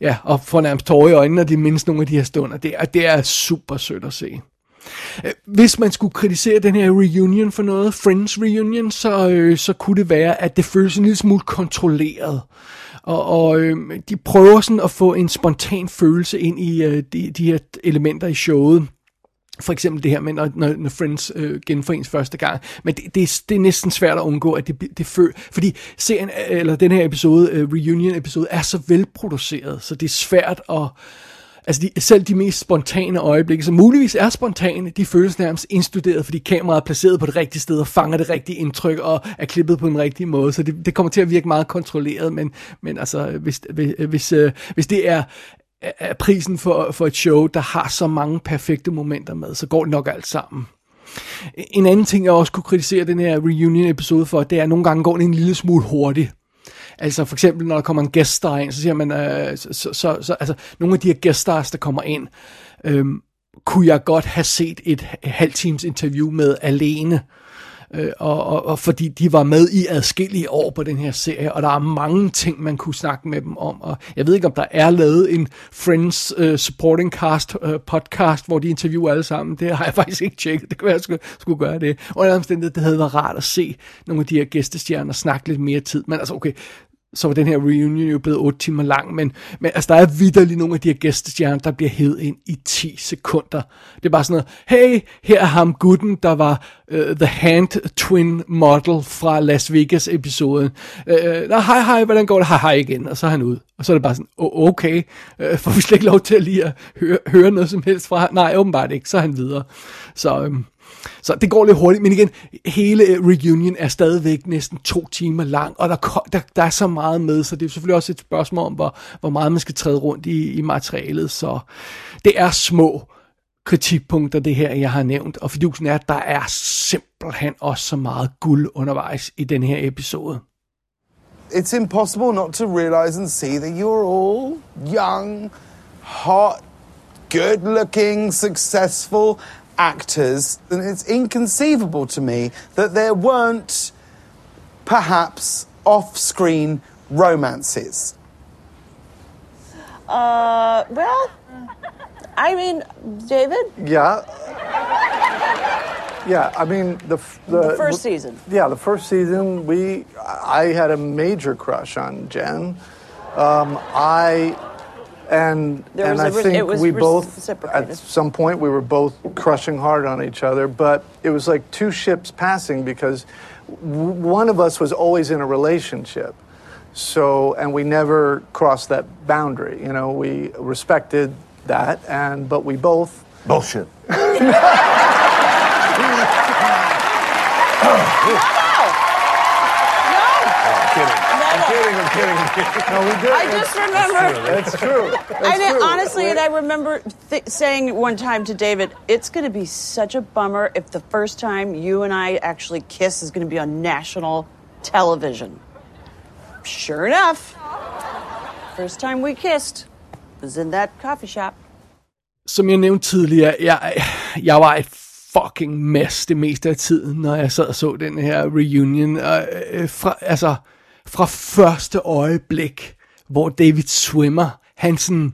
ja, og får nærmest tårer i øjnene, og de mindes nogle af de her stunder. Det er, det er super sødt at se. Hvis man skulle kritisere den her reunion for noget, Friends reunion, så, øh, så kunne det være, at det føles en lille smule kontrolleret. Og, og øh, de prøver sådan at få en spontan følelse ind i øh, de, de her elementer i showet. For eksempel det her med, når, når Friends øh, genforenes første gang. Men det, det, det er næsten svært at undgå, at det, det føles... Fordi serien, eller den her episode, øh, reunion-episode, er så velproduceret, så det er svært at... Altså de, selv de mest spontane øjeblikke, som muligvis er spontane, de føles nærmest indstuderet, fordi kameraet er placeret på det rigtige sted og fanger det rigtige indtryk og er klippet på den rigtige måde. Så det, det kommer til at virke meget kontrolleret, men, men altså, hvis, hvis, hvis det er, er prisen for, for et show, der har så mange perfekte momenter med, så går det nok alt sammen. En anden ting, jeg også kunne kritisere den her reunion-episode for, det er, at nogle gange går den en lille smule hurtigt. Altså for eksempel, når der kommer en guest star ind, så siger man, øh, så, så, så, altså nogle af de her guest stars, der kommer ind, øh, kunne jeg godt have set et halvtimes interview med alene. Øh, og, og, og fordi de var med i adskillige år på den her serie, og der er mange ting, man kunne snakke med dem om, og jeg ved ikke, om der er lavet en Friends uh, supporting cast uh, podcast, hvor de interviewer alle sammen. Det har jeg faktisk ikke tjekket. Det kan være, jeg skulle, skulle gøre det. Og i omstændighed, det havde været rart at se nogle af de her gæstestjerner snakke lidt mere tid, men altså okay, så var den her reunion jo blevet otte timer lang, men, men altså, der er vitterligt nogle af de her gæstestjerner, der bliver hevet ind i ti sekunder. Det er bare sådan noget, hey, her er ham gutten, der var uh, The Hand Twin Model fra Las Vegas-episoden. Uh, hej, hej, hvordan går det? Hej, hej igen, og så er han ude. Og så er det bare sådan, oh, okay, uh, får vi slet ikke lov til at lige at høre, høre noget som helst fra ham? Nej, åbenbart ikke, så er han videre. Så... Um Så det går lidt hurtigt, men igen, hele reunion er stadigvæk næsten to timer lang, og der, der, der er så meget med, så det er selvfølgelig også et spørgsmål om, hvor, hvor meget man skal træde rundt i, i materialet, så det er små kritikpunkter, det her, jeg har nævnt, og fidusen er, at der er simpelthen også så meget guld undervejs i den her episode. It's impossible not to realize and see that you're all young, hot, good-looking, successful actors, and it's inconceivable to me that there weren't perhaps off-screen romances. Uh, well, I mean, David? Yeah. Yeah, I mean, the... The, the first season. Yeah, the first season, we... I had a major crush on Jen. Um, I... And, and I think we both, at some point, we were both crushing hard on each other, but it was like two ships passing because one of us was always in a relationship. So, and we never crossed that boundary, you know, we respected that, and, but we both... Bullshit. No, no. No. No. Kidding. I'm kidding, I'm kidding, I'm kidding. No, we did. I just remember. It's true. It's true. It's I did, true. Honestly, and I remember th- saying one time to David, it's going to be such a bummer if the first time you and I actually kiss is going to be on national television. Sure enough, first time we kissed was in that coffee shop. Som jeg nævnte tidligere, jeg, jeg var et fucking mess det meste af tiden, når jeg sad og så den her reunion. Og, øh, fra, altså... Fra første øjeblik, hvor David Schwimmer, han sådan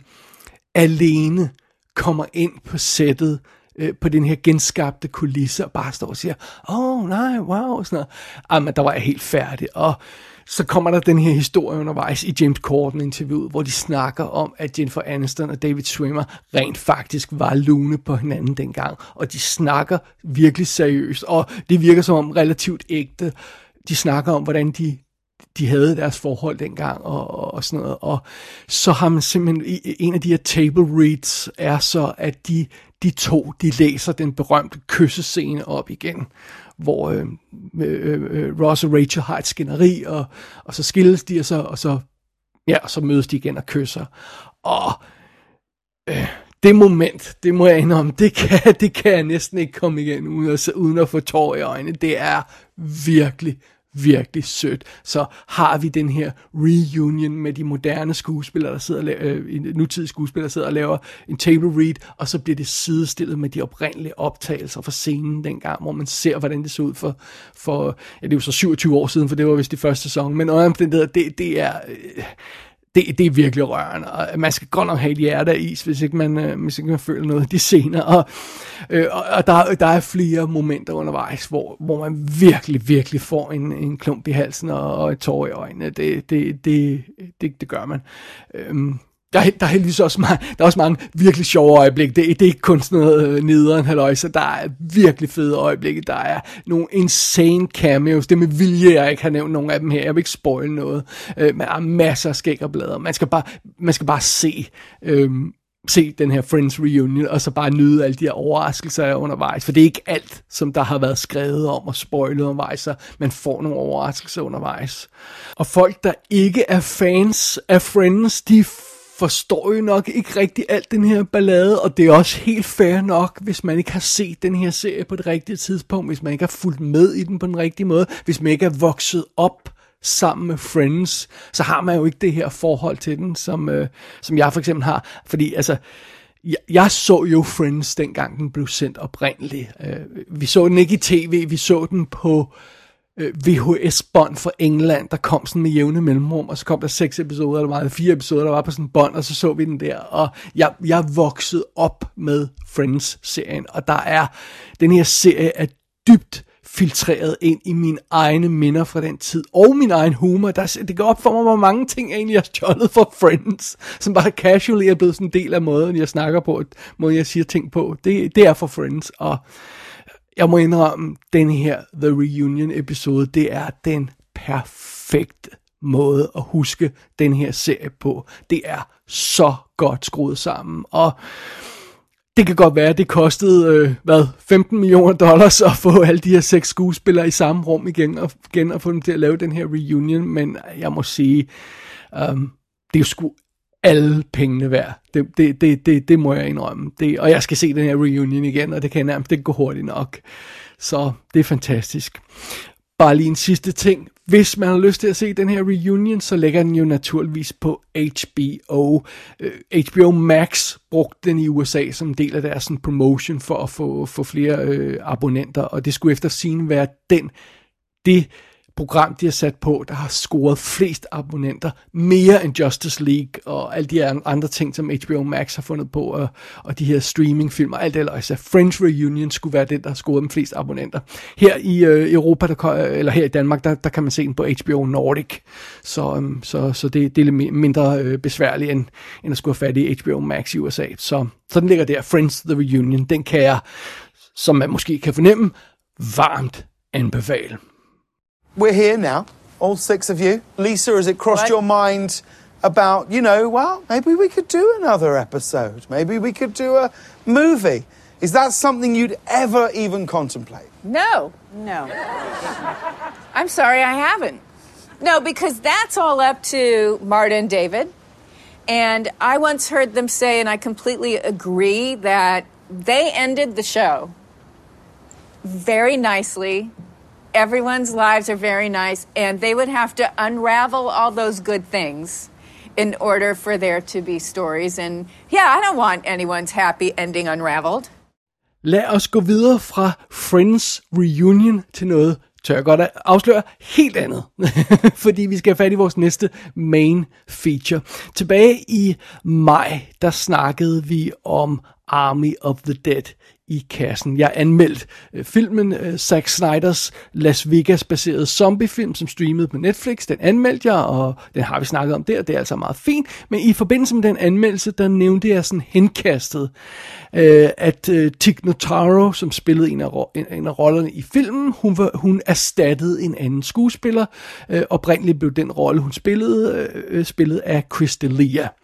alene kommer ind på sættet, øh, på den her genskabte kulisse, og bare står og siger, åh oh, nej, wow, sådan noget. Jamen, der var jeg helt færdig, og så kommer der den her historie undervejs i James Corden-interviewet, hvor de snakker om, at Jennifer Aniston og David Schwimmer rent faktisk var lune på hinanden dengang, og de snakker virkelig seriøst, og det virker som om relativt ægte. De snakker om, hvordan de de havde deres forhold dengang, og, og, og sådan noget, og så har man simpelthen, en af de her table reads er så, at de, de to, de læser den berømte kyssescene op igen, hvor øh, øh, Ross og Rachel har et skænderi, og, og så skilles de, og så, og så, ja, og så mødes de igen og kysser, og øh, det moment, det må jeg indrømme, det kan, det kan jeg næsten ikke komme igen, uden at, uden at få tår i øjnene, det er virkelig, virkelig sødt. Så har vi den her reunion med de moderne skuespillere, der sidder og laver, øh, nutidige skuespillere, der sidder og laver en table read, og så bliver det sidestillet med de oprindelige optagelser fra scenen dengang, hvor man ser, hvordan det så ud for, for ja, det er jo så syvogtyve år siden, for det var vist det første sæson, men om den der, det, det er... Øh, Det, det er virkelig rørende, og man skal godt nok have et hjerte af is, hvis ikke man, øh, hvis ikke man føler noget af de scener, og, øh, og der, der er flere momenter undervejs, hvor, hvor man virkelig, virkelig får en, en klump i halsen og, og et tår i øjnene, det, det, det, det, det gør man. Øhm, der, er, der er heldigvis også mange, der er også mange virkelig sjove øjeblikke, det, det er ikke kun sådan noget nederen halløjse, der er virkelig fede øjeblikke, der er nogle insane cameos, det med vilje, jeg ikke har nævnt nogen af dem her, jeg vil ikke spoil noget, øh, man har masser af skæg og blader, man skal bare, man skal bare se, øh, se den her Friends reunion, og så bare nyde alle de her overraskelser undervejs, for det er ikke alt, som der har været skrevet om og spoilet undervejs, så man får nogle overraskelser undervejs. Og folk, der ikke er fans af Friends, de forstår jo nok ikke rigtig alt den her ballade, og det er også helt fair nok, hvis man ikke har set den her serie på det rigtige tidspunkt, hvis man ikke har fulgt med i den på den rigtige måde, hvis man ikke er vokset op sammen med Friends, så har man jo ikke det her forhold til den, som, øh, som jeg for eksempel har, fordi altså, jeg, jeg så jo Friends dengang den blev sendt oprindeligt. Øh, vi så den ikke i tv, vi så den på V H S-bånd fra England, der kom sådan med jævne mellemrum, og så kom der seks episoder, der var fire episoder, der var på sådan en bånd, og så så vi den der, og jeg, jeg voksede op med Friends-serien, og der er, den her serie er dybt filtreret ind i mine egne minder fra den tid, og min egen humor. Der, det går op for mig, hvor mange ting jeg egentlig har stjålet fra Friends, som bare casually er blevet sådan en del af måden, jeg snakker på, måden jeg siger ting på. Det, det er fra Friends, og jeg må indrømme, den her The Reunion episode, det er den perfekte måde at huske den her serie på. Det er så godt skruet sammen, og det kan godt være, at det kostede, øh, hvad, femten millioner dollars at få alle de her seks skuespillere i samme rum igen og, igen, og få dem til at lave den her reunion, men jeg må sige, øh, det er sgu alle pengene værd. Det, det, det, det, det må jeg indrømme. Det, og jeg skal se den her reunion igen, og det kan jeg nærmest ikke gå hurtigt nok. Så det er fantastisk. Bare lige en sidste ting. Hvis man har lyst til at se den her reunion, så lægger den jo naturligvis på H B O. Uh, H B O Max brugte den i U S A som del af deres sådan, promotion for at få, få flere øh, abonnenter, og det skulle efter sigende være den, det program, de har sat på, der har scoret flest abonnenter, mere end Justice League og alle de andre ting, som H B O Max har fundet på, og, og de her streamingfilmer, alt det, og især Friends Reunion skulle være den, der har scoret de fleste abonnenter. Her i øh, Europa, der, eller her i Danmark, der, der kan man se den på H B O Nordic, så, øhm, så, så det, det er lidt mindre øh, besværligt, end, end at skulle have fat i H B O Max i U S A. Så, så den ligger der, Friends The Reunion, den kan jeg, som man måske kan fornemme, varmt anbefale. We're here now, all six of you. Lisa, has it crossed right. your mind about, you know, well, maybe we could do another episode. Maybe we could do a movie. Is that something you'd ever even contemplate? No, no. I'm sorry, I haven't. No, because that's all up to Marta and David. And I once heard them say, and I completely agree, that they ended the show very nicely. Everyone's lives are very nice, and they would have to unravel all those good things in order for there to be stories. And yeah, I don't want anyone's happy ending unraveled. Lad os gå videre fra Friends Reunion til noget, tør jeg godt afsløre, helt andet. Fordi vi skal have fat i vores næste main feature. Tilbage i maj, der snakkede vi om Army of the Dead i kassen. Jeg anmeldte øh, filmen, øh, Zack Snyders Las Vegas-baserede zombiefilm, som streamede på Netflix. Den anmeldte jeg, og den har vi snakket om der, det er altså meget fint. Men i forbindelse med den anmeldelse, der nævnte jeg sådan henkastet, øh, at øh, Tig Notaro, som spillede en af, ro- en, en af rollerne i filmen, hun, var, hun erstattede en anden skuespiller. Øh, oprindeligt blev den rolle, hun spillede, øh, spillet af Chris D'Elia.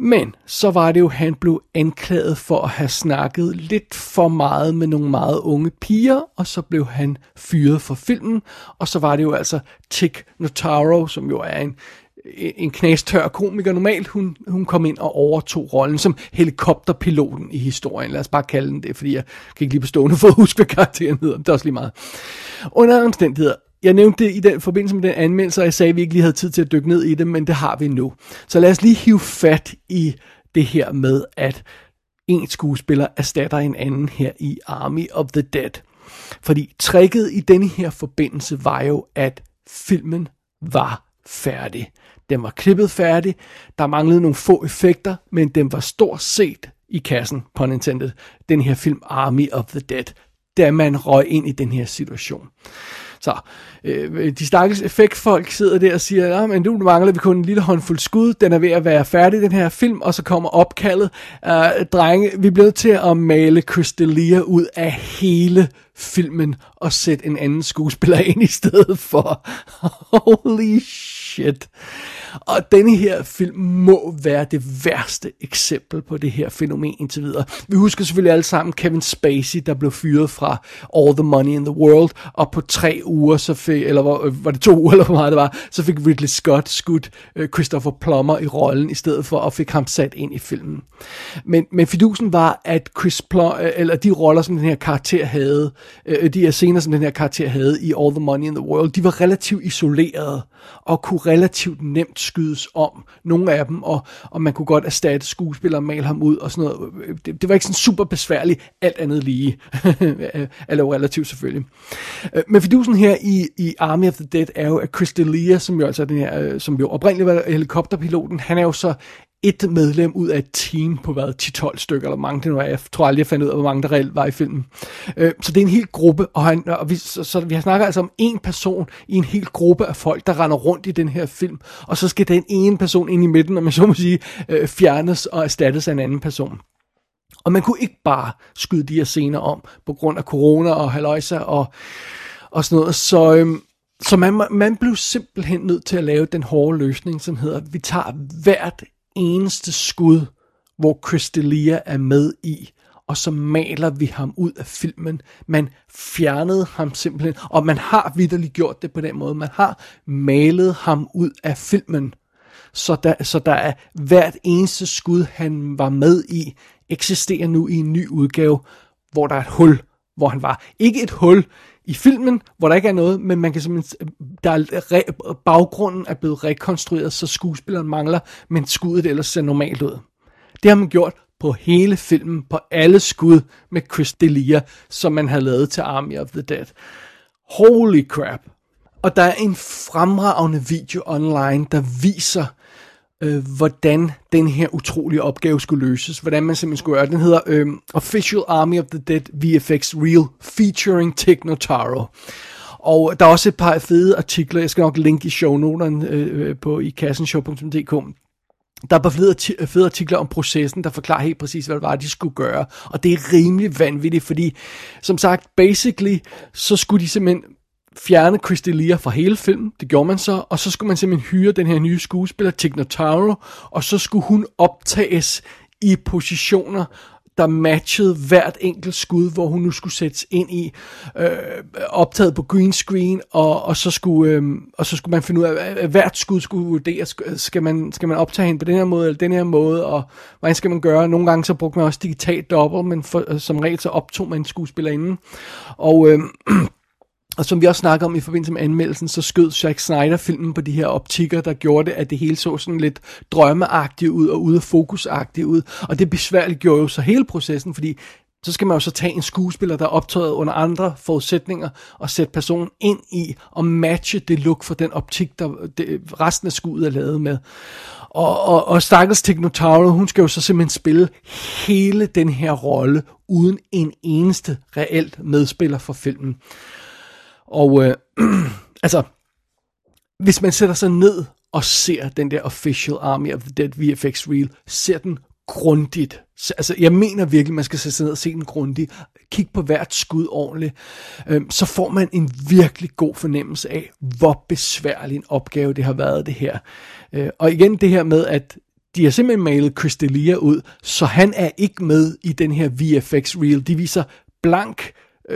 Men så var det jo, han blev anklaget for at have snakket lidt for meget med nogle meget unge piger, og så blev han fyret fra filmen, og så var det jo altså Tig Notaro, som jo er en, en knastør komiker normalt, hun, hun kom ind og overtog rollen som helikopterpiloten i historien. Lad os bare kalde den det, fordi jeg kan ikke lige på stående for at huske, hvad karakteren hedder, men det er også lige meget. Under omstændigheder. Jeg nævnte det i den forbindelse med den anmeldelse, og jeg sagde, at vi ikke lige havde tid til at dykke ned i det, men det har vi nu. Så lad os lige hive fat i det her med, at en skuespiller erstatter en anden her i Army of the Dead. Fordi tricket i denne her forbindelse var jo, at filmen var færdig. Den var klippet færdig, der manglede nogle få effekter, men den var stort set i kassen, pun intended, den her film Army of the Dead, da man røg ind i den her situation. Så øh, de stakkels effektfolk sidder der og siger, men nu mangler vi kun en lille håndfuld skud, den er ved at være færdig, den her film, og så kommer opkaldet. Øh, drenge, vi bliver nødt til at male Chris D'Elia ud af hele filmen og sætte en anden skuespiller ind i stedet for. Holy shit. Og denne her film må være det værste eksempel på det her fænomen indtil videre. Vi husker selvfølgelig alle sammen Kevin Spacey, der blev fyret fra All the Money in the World, og på tre uger, så fik, eller var, var det to uger, eller hvor meget det var, så fik Ridley Scott skudt øh, Christopher Plummer i rollen, i stedet for at fik ham sat ind i filmen. Men, men fidusen var, at Chris Plum, øh, eller de roller, som den her karakter havde, øh, de her scener, som den her karakter havde i All the Money in the World, de var relativt isolerede, og kunne relativt nemt skydes om, nogle af dem, og, og man kunne godt erstatte skuespillere og male ham ud, og sådan noget. Det, det var ikke sådan super besværligt, alt andet lige. Eller jo relativt selvfølgelig. Men fidusen her i, i Army of the Dead er jo, at Chris D'Elia, som jo altså den her, som jo oprindeligt var helikopterpiloten, han er jo så et medlem ud af et team på hvad, ti tolv stykker, eller mange det nu er. Jeg tror aldrig, jeg fandt ud af, hvor mange der reelt var i filmen. Øh, så det er en hel gruppe, og, han, og vi, så, så vi snakker altså om en person i en hel gruppe af folk, der render rundt i den her film, og så skal den ene person ind i midten, om man så må sige, øh, fjernes og erstattes af en anden person. Og man kunne ikke bare skyde de her scener om, på grund af corona og halløjsa og, og sådan noget, så... Øh, Så man, man blev simpelthen nødt til at lave den hårde løsning, som hedder, at vi tager hvert eneste skud, hvor Chris D'Elia er med i, og så maler vi ham ud af filmen. Man fjernede ham simpelthen, og man har vitterligt gjort det på den måde. Man har malet ham ud af filmen, så der, så der er hvert eneste skud, han var med i, eksisterer nu i en ny udgave, hvor der er et hul, hvor han var. Ikke et hul i filmen, hvor der ikke er noget, men man kan simpelthen, der er re, baggrunden er blevet rekonstrueret, så skuespilleren mangler, men skuddet ellers ser normalt ud. Det har man gjort på hele filmen, på alle skud med Chris D'Elia, som man har lavet til Army of the Dead. Holy crap! Og der er en fremragende video online, der viser, øh, hvordan den her utrolige opgave skulle løses, hvordan man simpelthen skulle gøre. Den hedder øh, Official Army of the Dead V F X Reel featuring Tig Notaro. Og der er også et par fede artikler, jeg skal nok linke i shownoterne øh, på i kassenshow punktum d k. Der er bare flere fede artikler om processen, der forklarer helt præcis, hvad det var, de skulle gøre. Og det er rimelig vanvittigt, fordi som sagt, basically, så skulle de simpelthen fjerne Chris D'Elia fra hele filmen, det gjorde man så, og så skulle man simpelthen hyre den her nye skuespiller, Tig Notaro, og så skulle hun optages i positioner, der matchede hvert enkelt skud, hvor hun nu skulle sættes ind i, øh, optaget på green screen, og, og, så skulle, øh, og så skulle man finde ud af, at hvert skud skulle vurderes, skal man, skal man optage hende på den her måde, eller den her måde, og hvordan skal man gøre? Nogle gange så brugte man også digital dobbelt, men for, som regel så optog man skuespillerinden, og øh, og som vi også snakker om i forbindelse med anmeldelsen, så skød Zack Snyder filmen på de her optikker, der gjorde det, at det hele så sådan lidt drømmeagtigt ud og ude af fokusagtigt ud. Og det besværligt gjorde jo så hele processen, fordi så skal man jo så tage en skuespiller, der er optaget under andre forudsætninger, og sætte personen ind i og matche det look for den optik, der det, resten af skuddet er lavet med. Og, og, og stakkels Tig Notaro, hun skal jo så simpelthen spille hele den her rolle, uden en eneste reelt medspiller for filmen. Og øh, altså, hvis man sætter sig ned og ser den der Official Army of the Dead V F X Reel, ser den grundigt. Altså, jeg mener virkelig, man skal sætte sig ned og se den grundigt. Kig på hvert skud ordentligt. Øh, så får man en virkelig god fornemmelse af, hvor besværlig en opgave det har været, det her. Øh, og igen det her med, at de har simpelthen malet Chris D'Elia ud, så han er ikke med i den her V F X Reel. De viser blank,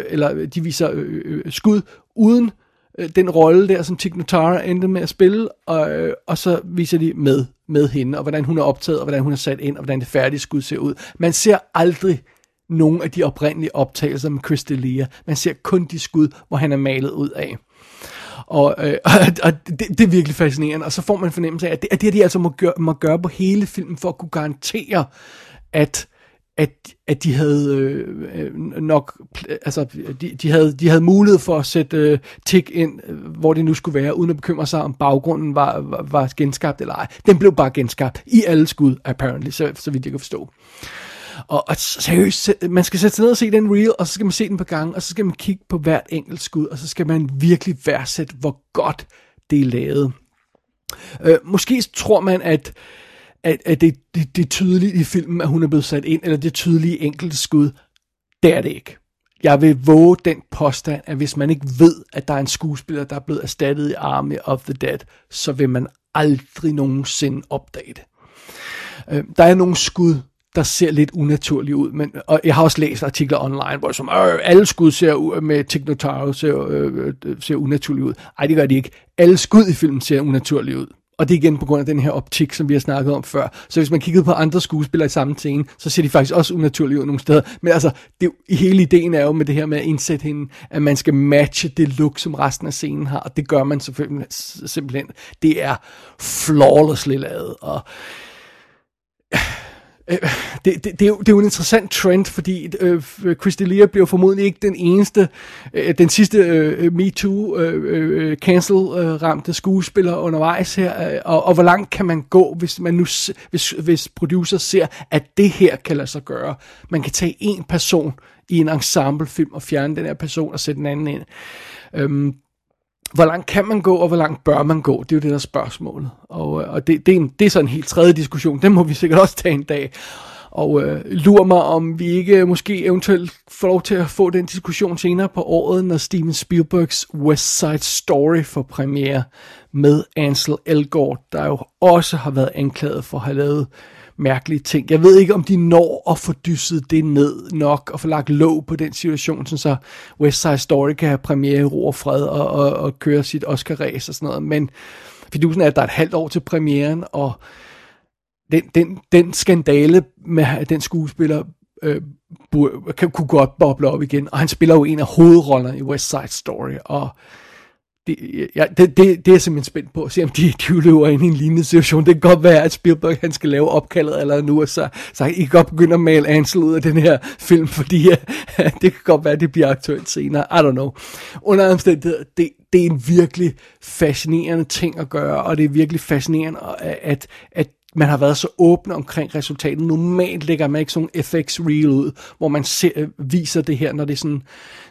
eller de viser øh, øh, skud uden øh, den rolle der, som Tig Notaro endte med at spille, og, øh, og så viser de med, med hende, og hvordan hun er optaget, og hvordan hun er sat ind, og hvordan det færdige skud ser ud. Man ser aldrig nogen af de oprindelige optagelser med Chris D'Elia. Man ser kun de skud, hvor han er malet ud af. Og, øh, og det, det er virkelig fascinerende, og så får man en fornemmelse af, at det, at det her de altså må gøre, må gøre på hele filmen, for at kunne garantere, at At, at de havde øh, nok, altså de, de, havde, de havde mulighed for at sætte øh, Tig ind, hvor det nu skulle være, uden at bekymre sig om baggrunden var, var, var genskabt eller ej. Den blev bare genskabt i alle skud, apparently, så, så vidt jeg kan forstå. Og, og seriøst, man skal sætte sig ned og se den reel, og så skal man se den på gangen, og så skal man kigge på hvert enkelt skud, og så skal man virkelig værdsætte, hvor godt det er lavet. Øh, måske tror man, at at, at det, det, det er tydeligt i filmen, at hun er blevet sat ind, eller det tydelige enkelte skud. Det er det ikke. Jeg vil våge den påstand, at hvis man ikke ved, at der er en skuespiller, der er blevet erstattet i Army of the Dead, så vil man aldrig nogensinde opdage det. Øh, der er nogle skud, der ser lidt unaturligt ud, men, og jeg har også læst artikler online, hvor som øh, alle skud ser, med Tig Notaro ser, øh, ser unaturligt ud. Ej, det gør de ikke. Alle skud i filmen ser unaturligt ud. Og det er igen på grund af den her optik, som vi har snakket om før. Så hvis man kiggede på andre skuespillere i samme scene, så ser de faktisk også unaturligt ud nogle steder. Men altså, det, hele ideen er jo med det her med at indsætte hende, at man skal matche det look, som resten af scenen har. Og det gør man selvfølgelig simpelthen. Det er flawlessly lavet. Og Det, det, det, er jo, det er jo en interessant trend, fordi øh, Chris D'Elia bliver formodentlig ikke den eneste, øh, den sidste øh, MeToo øh, cancel øh, ramte skuespiller undervejs her, øh, og, og hvor langt kan man gå, hvis man nu, hvis, hvis producer ser, at det her kan lade sig gøre. Man kan tage en person i en ensemblefilm og fjerne den her person og sætte den anden ind. Øhm, Hvor langt kan man gå, og hvor langt bør man gå? Det er jo det, der er spørgsmålet. Og, og det, det, er en, det er sådan en helt tredje diskussion. Den må vi sikkert også tage en dag. Og øh, lurer mig, om vi ikke måske eventuelt får lov til at få den diskussion senere på året, når Steven Spielbergs West Side Story får premiere med Ansel Elgort, der jo også har været anklaget for at have lavet mærkelige ting. Jeg ved ikke, om de når at få dysset det ned nok og få lagt låg på den situation, så West Side Story kan have premiere i ro og fred og, og, og køre sit Oscar-ræs og sådan noget. Men fidusen er, at der er et halvt år til premieren, og den, den, den skandale med den skuespiller øh, kan, kunne godt boble op igen. Og han spiller jo en af hovedrollerne i West Side Story, og Det, ja, det, det, det er jeg simpelthen spændt på at se, om de, de løber ind i en lignende situation. Det kan godt være, at Spielberg han skal lave opkaldet allerede nu, og så, så han ikke godt begynder at male Ansel ud af den her film, fordi ja, det kan godt være, at det bliver aktuelt senere. I don't know. Under omstændighed, det, det er en virkelig fascinerende ting at gøre, og det er virkelig fascinerende, at, at man har været så åben omkring resultatet. Normalt lægger man ikke sådan en F X-reel ud, hvor man ser, viser det her, når det er sådan,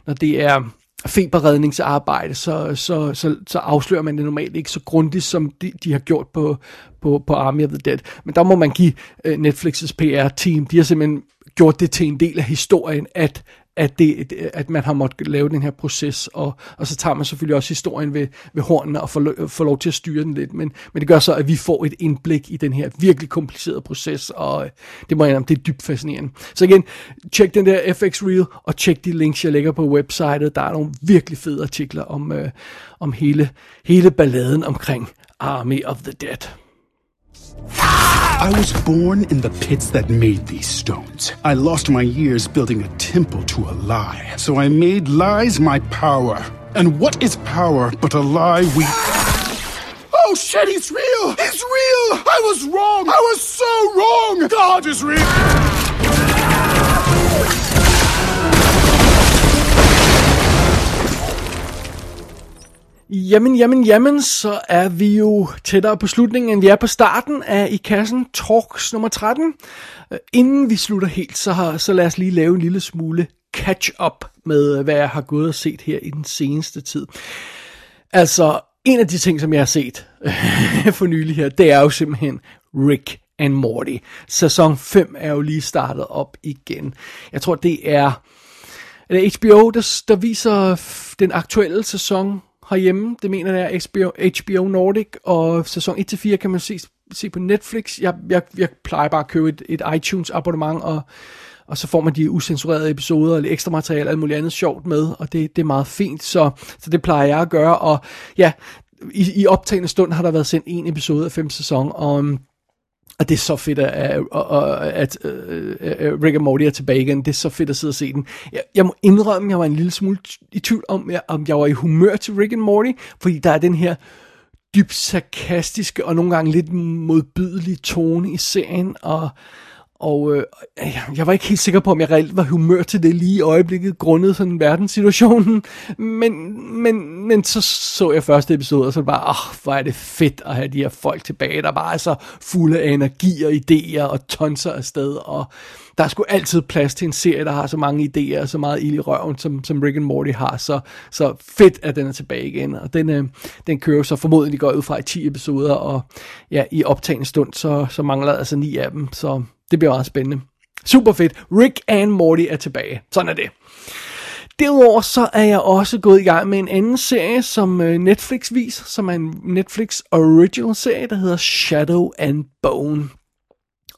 når det er feberredningsarbejde, så, så, så, så afslører man det normalt ikke så grundigt, som de, de har gjort på, på, på Army of the Dead. Men der må man give uh, Netflix's P R-team, de har simpelthen gjort det til en del af historien, at, at, det, at man har måttet lave den her proces, og, og så tager man selvfølgelig også historien ved, ved hornene og får, lo- får lov til at styre den lidt, men, men det gør så, at vi får et indblik i den her virkelig komplicerede proces, og det må jeg om, det er dybt fascinerende. Så igen, tjek den der F X-reel, og tjek de links, jeg lægger på websitet, der er nogle virkelig fede artikler om, øh, om hele, hele balladen omkring Army of the Dead. I was born in the pits that made these stones. I lost my years building a temple to a lie. So I made lies my power. And what is power but a lie we... Oh shit, he's real! He's real! I was wrong! I was so wrong! God is real! Jamen, jamen, jamen, så er vi jo tættere på slutningen, end vi er på starten af I Kassen Talks nummer tretten. Inden vi slutter helt, så, har, så lad os lige lave en lille smule catch-up med, hvad jeg har gået og set her i den seneste tid. Altså, en af de ting, som jeg har set for nylig her, det er jo simpelthen Rick and Morty. Sæson fem er jo lige startet op igen. Jeg tror, det er, det er H B O, der, der viser den aktuelle sæson herhjemme. Det mener jeg er H B O, H B O Nordic, og sæson et til fire kan man se, se på Netflix. Jeg, jeg, jeg plejer bare at købe et, et iTunes abonnement, og, og så får man de usensurerede episoder, eller ekstra materiale, alt muligt andet sjovt med, og det, det er meget fint, så, så det plejer jeg at gøre, og ja, i, i optagende stund har der været sendt en episode af fem sæson, og Og det er så fedt, at, at, at, at Rick and Morty er tilbage igen. Det er så fedt at sidde og se den. Jeg, jeg må indrømme, at jeg var en lille smule i tvivl om, om jeg var i humør til Rick and Morty, fordi der er den her dybt sarkastiske og nogle gange lidt modbydelige tone i serien, og, og øh, jeg var ikke helt sikker på, om jeg reelt var i humør til det lige i øjeblikket, grundet sådan verdenssituationen, men, men, men så så jeg første episode, og så bare, åh, hvor er det fedt at have de her folk tilbage, der bare er så fulde af energi og idéer og tonser afsted, og der er sgu altid plads til en serie, der har så mange idéer og så meget ild i røven, som, som Rick and Morty har, så, så fedt, at den er tilbage igen, og den, øh, den kører så formodentlig går ud fra i ti episoder, og ja, i optagende stund, så, så mangler altså ni af dem, så det bliver meget spændende. Super fedt. Rick and Morty er tilbage. Sådan er det. Derudover så er jeg også gået i gang med en anden serie, som Netflix viser, som er en Netflix original serie, der hedder Shadow and Bone.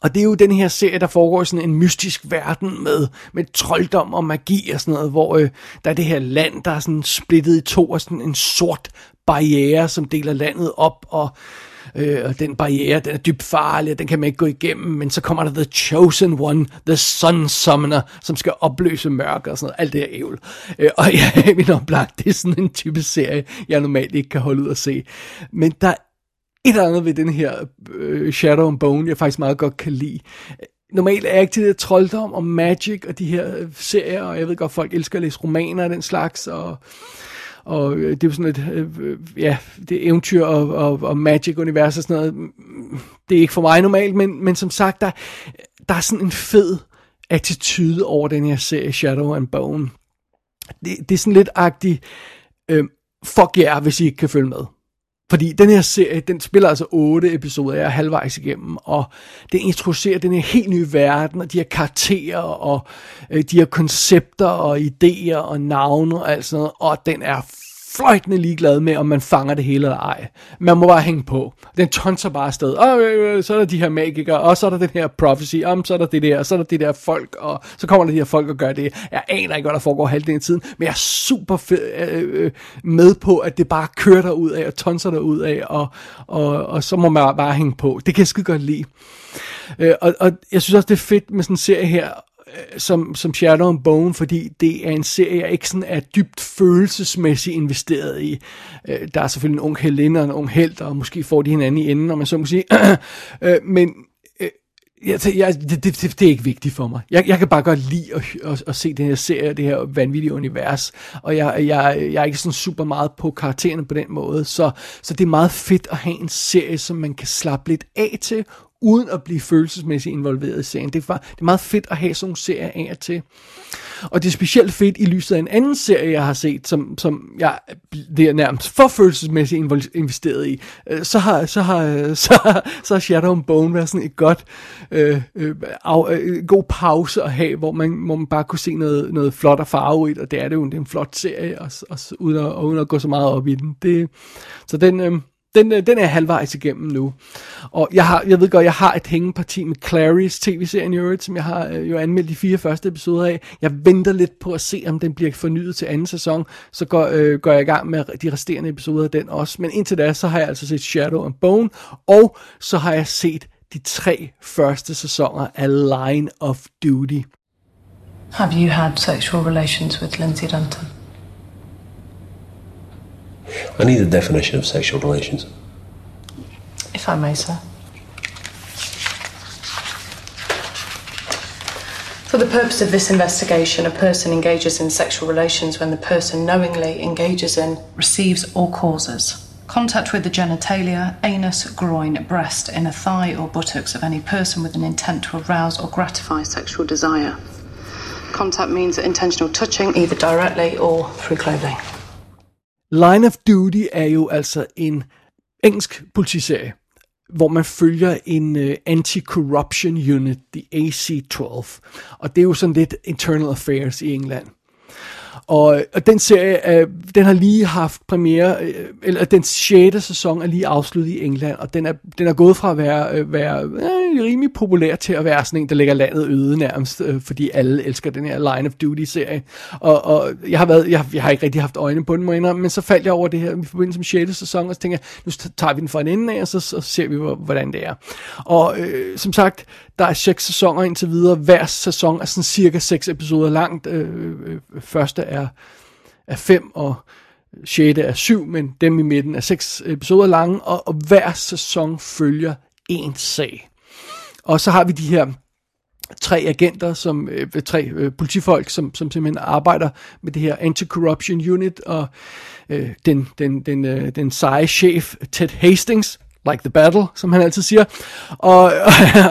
Og det er jo den her serie, der foregår i sådan en mystisk verden med, med trolddom og magi og sådan noget, hvor øh, der er det her land, der er sådan splittet i to, og sådan en sort barriere, som deler landet op, og, øh, og den barriere, den er dybt farlig, og den kan man ikke gå igennem, men så kommer der The Chosen One, The Sun Summoner, som skal opløse mørket og sådan noget, alt det her ævl. Øh, og ja, min oplagt, det er sådan en type serie, jeg normalt ikke kan holde ud at se. Men der et eller andet ved den her øh, Shadow and Bone, jeg faktisk meget godt kan lide. Normalt er jeg ikke til det trolddom og magic og de her øh, serier, og jeg ved godt, folk elsker at læse romaner og den slags, og, og øh, det er jo sådan et, øh, ja, det er eventyr og, og, og magic-univers og sådan noget. Det er ikke for mig normalt, men, men som sagt, der, der er sådan en fed attitude over den her serie Shadow and Bone. Det, det er sådan lidt agtigt, øh, fuck jer, hvis I ikke kan følge med. Fordi den her serie, den spiller altså otte episoder, jeg er halvvejs igennem, og den introducerer den her helt nye verden, og de her karakterer, og øh, de her koncepter, og idéer, og navne, og alt sådan noget, og den er fløjtende ligeglad med, om man fanger det hele eller ej. Man må bare hænge på. Den tonser bare afsted. Og øh, øh, så er der de her magikere, og så er der den her prophecy, om så er der det der, og så er der det der folk, og så kommer der de her folk og gør det. Jeg aner ikke, hvad der foregår halvdelen af tiden, men jeg er super fed, øh, øh, med på, at det bare kører der ud af og tonser der ud af, og, og, og så må man bare hænge på. Det kan jeg skide godt lide. Øh, og, og jeg synes også, det er fedt med sådan en serie her, Som, som Shadow and Bone, fordi det er en serie, jeg ikke sådan er dybt følelsesmæssigt investeret i. Øh, der er selvfølgelig en ung helinde og en ung helt, og måske får de hinanden i enden, om man så må sige. øh, men øh, jeg, jeg, det, det, det er ikke vigtigt for mig. Jeg, jeg kan bare godt lide at, at, at se den her serie, det her vanvittige univers, og jeg, jeg, jeg er ikke sådan super meget på karaktererne på den måde, så, så det er meget fedt at have en serie, som man kan slappe lidt af til, uden at blive følelsesmæssigt involveret i serien. Det er, det er meget fedt at have sådan en serie af og til. Og det er specielt fedt i lyset af en anden serie, jeg har set, som, som jeg det er nærmest for følelsesmæssigt investeret i. Så har, så har, så har, så har Shadow and Bone været sådan et godt, øh, øh, øh, god pause at have, hvor man, hvor man bare kunne se noget, noget flot og farverigt, og det er det jo, det er en flot serie, og, og, uden, at, og uden at gå så meget op i den. Det, så den... Øh, Den, den er halvvejs igennem nu. Og jeg, har, jeg ved godt, jeg har et hængeparti med Clarys tv-serien i øvrigt, som jeg har øh, jo anmeldt de fire første episoder af. Jeg venter lidt på at se, om den bliver fornyet til anden sæson. Så går, øh, går jeg i gang med de resterende episoder af den også. Men indtil da, så har jeg altså set Shadow and Bone, og så har jeg set de tre første sæsoner af Line of Duty. Have you had sexual relations with Lindsay Dunton? I need a definition of sexual relations. If I may, sir. For the purpose of this investigation, a person engages in sexual relations when the person knowingly engages in, receives or causes contact with the genitalia, anus, groin, breast, inner thigh or buttocks of any person with an intent to arouse or gratify sexual desire. Contact means intentional touching, either directly or through clothing. Line of Duty er jo altså en engelsk politiserie, hvor man følger en uh, anti-corruption unit, the A C tolv. Og det er jo sådan lidt internal affairs i England. Og, og den serie, uh, den har lige haft premiere, uh, eller den sjette sæson er lige afsluttet i England, og den er, den er gået fra at være, uh, være uh, rimelig populær til at være sådan en, der lægger landet øde nærmest, uh, fordi alle elsker den her Line of Duty-serie. Og, og jeg, har været, jeg, jeg har ikke rigtig haft øjne på den, men så faldt jeg over det her i forbindelse med sjette sæson, og så tænker jeg, nu tager vi den fra en ende af, og så, så ser vi, hvordan det er. Og uh, som sagt, der er seks sæsoner indtil videre. Hver sæson er sådan cirka seks episoder langt. Øh, øh, første er, er fem, og sjette er syv, men dem i midten er seks episoder lange, og, og hver sæson følger én sag. Og så har vi de her tre agenter, som øh, tre øh, politifolk, som, som simpelthen arbejder med det her anti-corruption unit, og øh, den, den, den, øh, den seje chef, Ted Hastings, like the battle, som han altid siger, og, og,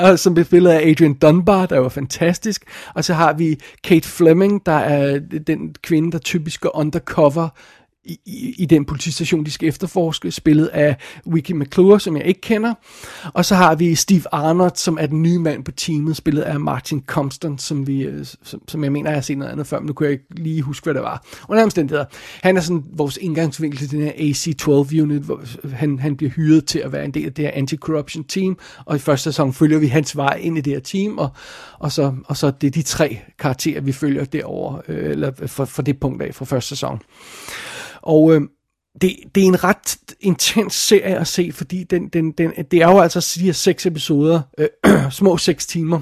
og som bliver spillet af Adrian Dunbar, der var fantastisk, og så har vi Kate Fleming, der er den kvinde, der typisk går undercover i, i, i den politistation, de skal efterforske, spillet af Wiki McClure, som jeg ikke kender. Og så har vi Steve Arnott, som er den nye mand på teamet, spillet af Martin Constant, som, vi, som, som jeg mener, jeg har set noget andet før, men nu kunne jeg ikke lige huske, hvad det var. Under omstændigheder, han er sådan vores indgangsvinkel til den her A C tolv unit, hvor han, han bliver hyret til at være en del af det her anti-corruption team, og i første sæson følger vi hans vej ind i det her team, og, og, så, og så det er de tre karakterer, vi følger derover øh, eller for, for det punkt af fra første sæson. Og øh, det, det er en ret intens serie at se, fordi den, den, den, det er jo altså de her seks episoder, øh, små seks timer,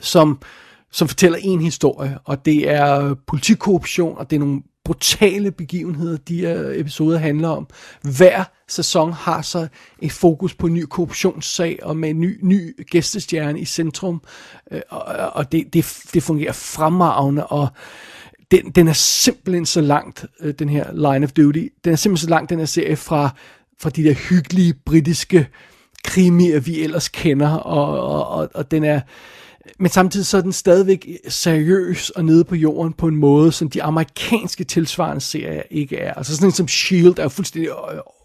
som, som fortæller en historie, og det er politikorruption, og det er nogle brutale begivenheder, de her episoder handler om. Hver sæson har så et fokus på en ny korruptionssag, og med en ny, ny gæstestjerne i centrum, øh, og, og det, det, det fungerer fremragende, og Den, den er simpelthen så langt, øh, den her Line of Duty, den er simpelthen så langt, den her serie fra, fra de der hyggelige britiske krimier, vi ellers kender, og, og, og, og den er, men samtidig så er den stadigvæk seriøs og nede på jorden på en måde, som de amerikanske tilsvarende serier ikke er. Altså sådan en som Shield er fuldstændig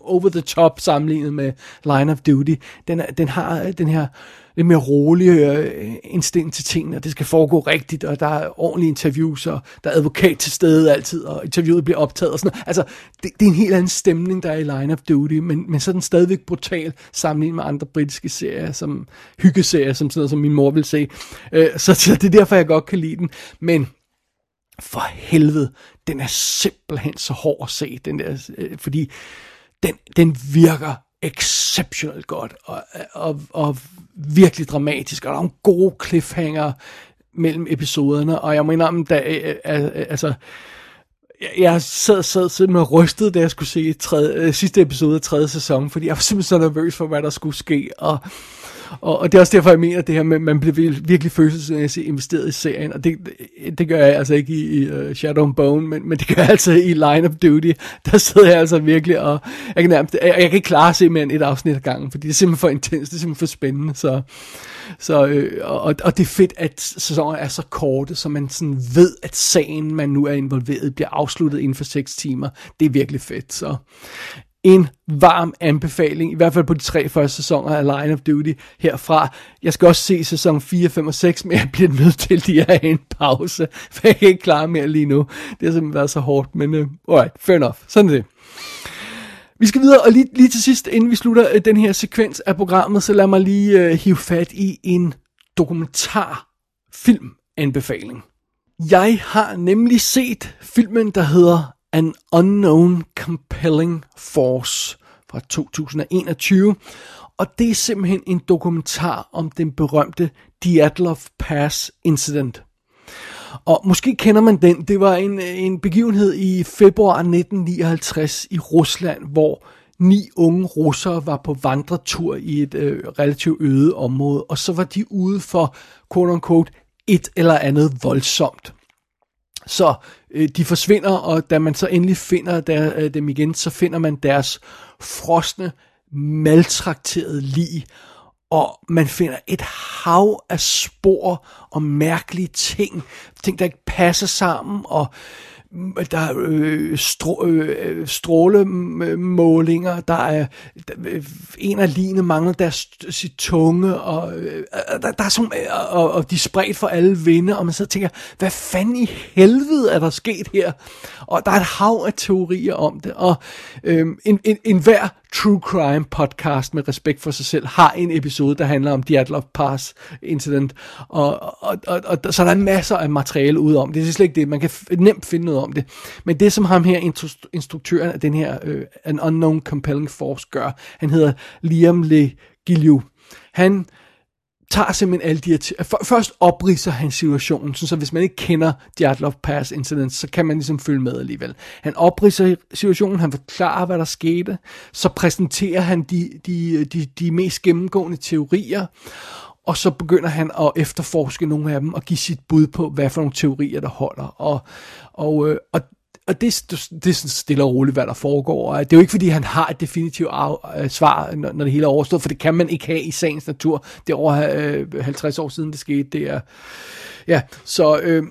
over the top sammenlignet med Line of Duty. Den, er, den har den her lidt mere rolige instinkt til tingene, og det skal foregå rigtigt, og der er ordentlige interviews, og der er advokat til stede altid, og interviewet bliver optaget og sådan noget. Altså, det, det er en helt anden stemning, der er i Line of Duty, men, men så er den stadigvæk brutal sammenlignet med andre britiske serier, som hyggeserier, som sådan noget, som min mor vil se. Så det er derfor, jeg godt kan lide den, men for helvede, den er simpelthen så hård at se, den der, fordi den, den virker exceptionelt godt, og, og, og virkelig dramatisk, og der er nogle gode cliffhanger mellem episoderne, og jeg mener om, da, altså, jeg sad, sad simpelthen og rystede, da jeg skulle se tredje, sidste episode af tredje sæson, fordi jeg var simpelthen så nervøs for, hvad der skulle ske, og Og, og det er også derfor, jeg mener, at det her med, man bliver virkelig følelsesmæssigt investeret i serien, og det, det gør jeg altså ikke i, i uh, Shadow and Bone, men, men det gør jeg altså i Line of Duty. Der sidder jeg altså virkelig, og jeg kan, nærmest, jeg, jeg kan ikke klare at se mere end et afsnit ad gangen, fordi det er simpelthen for intens, det er simpelthen for spændende, så, så, øh, og, og det er fedt, at sæsoner er så korte, så man sådan ved, at sagen, man nu er involveret, bliver afsluttet inden for seks timer. Det er virkelig fedt, så en varm anbefaling, i hvert fald på de tre første sæsoner af Line of Duty herfra. Jeg skal også se sæson fire, fem og seks, men jeg bliver nødt til lige at have en pause, for jeg kan ikke klare mere lige nu. Det har simpelthen været så hårdt, men uh, alright, fair enough. Sådan er det. Vi skal videre, og lige, lige til sidst, inden vi slutter uh, den her sekvens af programmet, så lad mig lige uh, hive fat i en dokumentarfilmanbefaling. Jeg har nemlig set filmen, der hedder An Unknown Compelling Force fra to tusind og enogtyve, og det er simpelthen en dokumentar om den berømte Dyatlov Pass incident. Og måske kender man den, det var en, en begivenhed i februar nitten nioghalvtreds i Rusland, hvor ni unge russere var på vandretur i et øh, relativt øde område, og så var de ude for, quote unquote, et eller andet voldsomt. Så øh, de forsvinder, og da man så endelig finder der, øh, dem igen, så finder man deres frosne, maltrakterede lig, og man finder et hav af spor og mærkelige ting, ting der ikke passer sammen, og der er øh, strå, øh, strålemålinger, der er der, øh, en af ligene mangler deres sit tunge, og øh, der, der er som øh, og, og de er spredt for alle vinde, og man så tænker, hvad fanden i helvede er der sket her? Og der er et hav af teorier om det, og øh, en, en, en hver True Crime podcast med respekt for sig selv har en episode, der handler om Dyatlov Pass incident, og, og, og, og så er der masser af materiale ude om det. Det er slet ikke det, man kan f- nemt finde noget om det. Men det, som ham her, instru- instruktøren af den her øh, An Unknown Compelling Force gør, han hedder Liam Le Guillou. Han tager simpelthen alle de her t- først opridser han situationen, så hvis man ikke kender Dyatlov Pass incident, så kan man ligesom følge med alligevel. Han opridser situationen, han forklarer, hvad der skete, så præsenterer han de, de, de, de mest gennemgående teorier, og så begynder han at efterforske nogle af dem, og give sit bud på, hvad for nogle teorier, der holder, og, og, og Og det, det er sådan stille og roligt, hvad der foregår. Det er jo ikke, fordi han har et definitivt svar, når det hele er overstået, for det kan man ikke have i sagens natur. Det er over halvtreds år siden, det skete. Det er, ja, så, øh,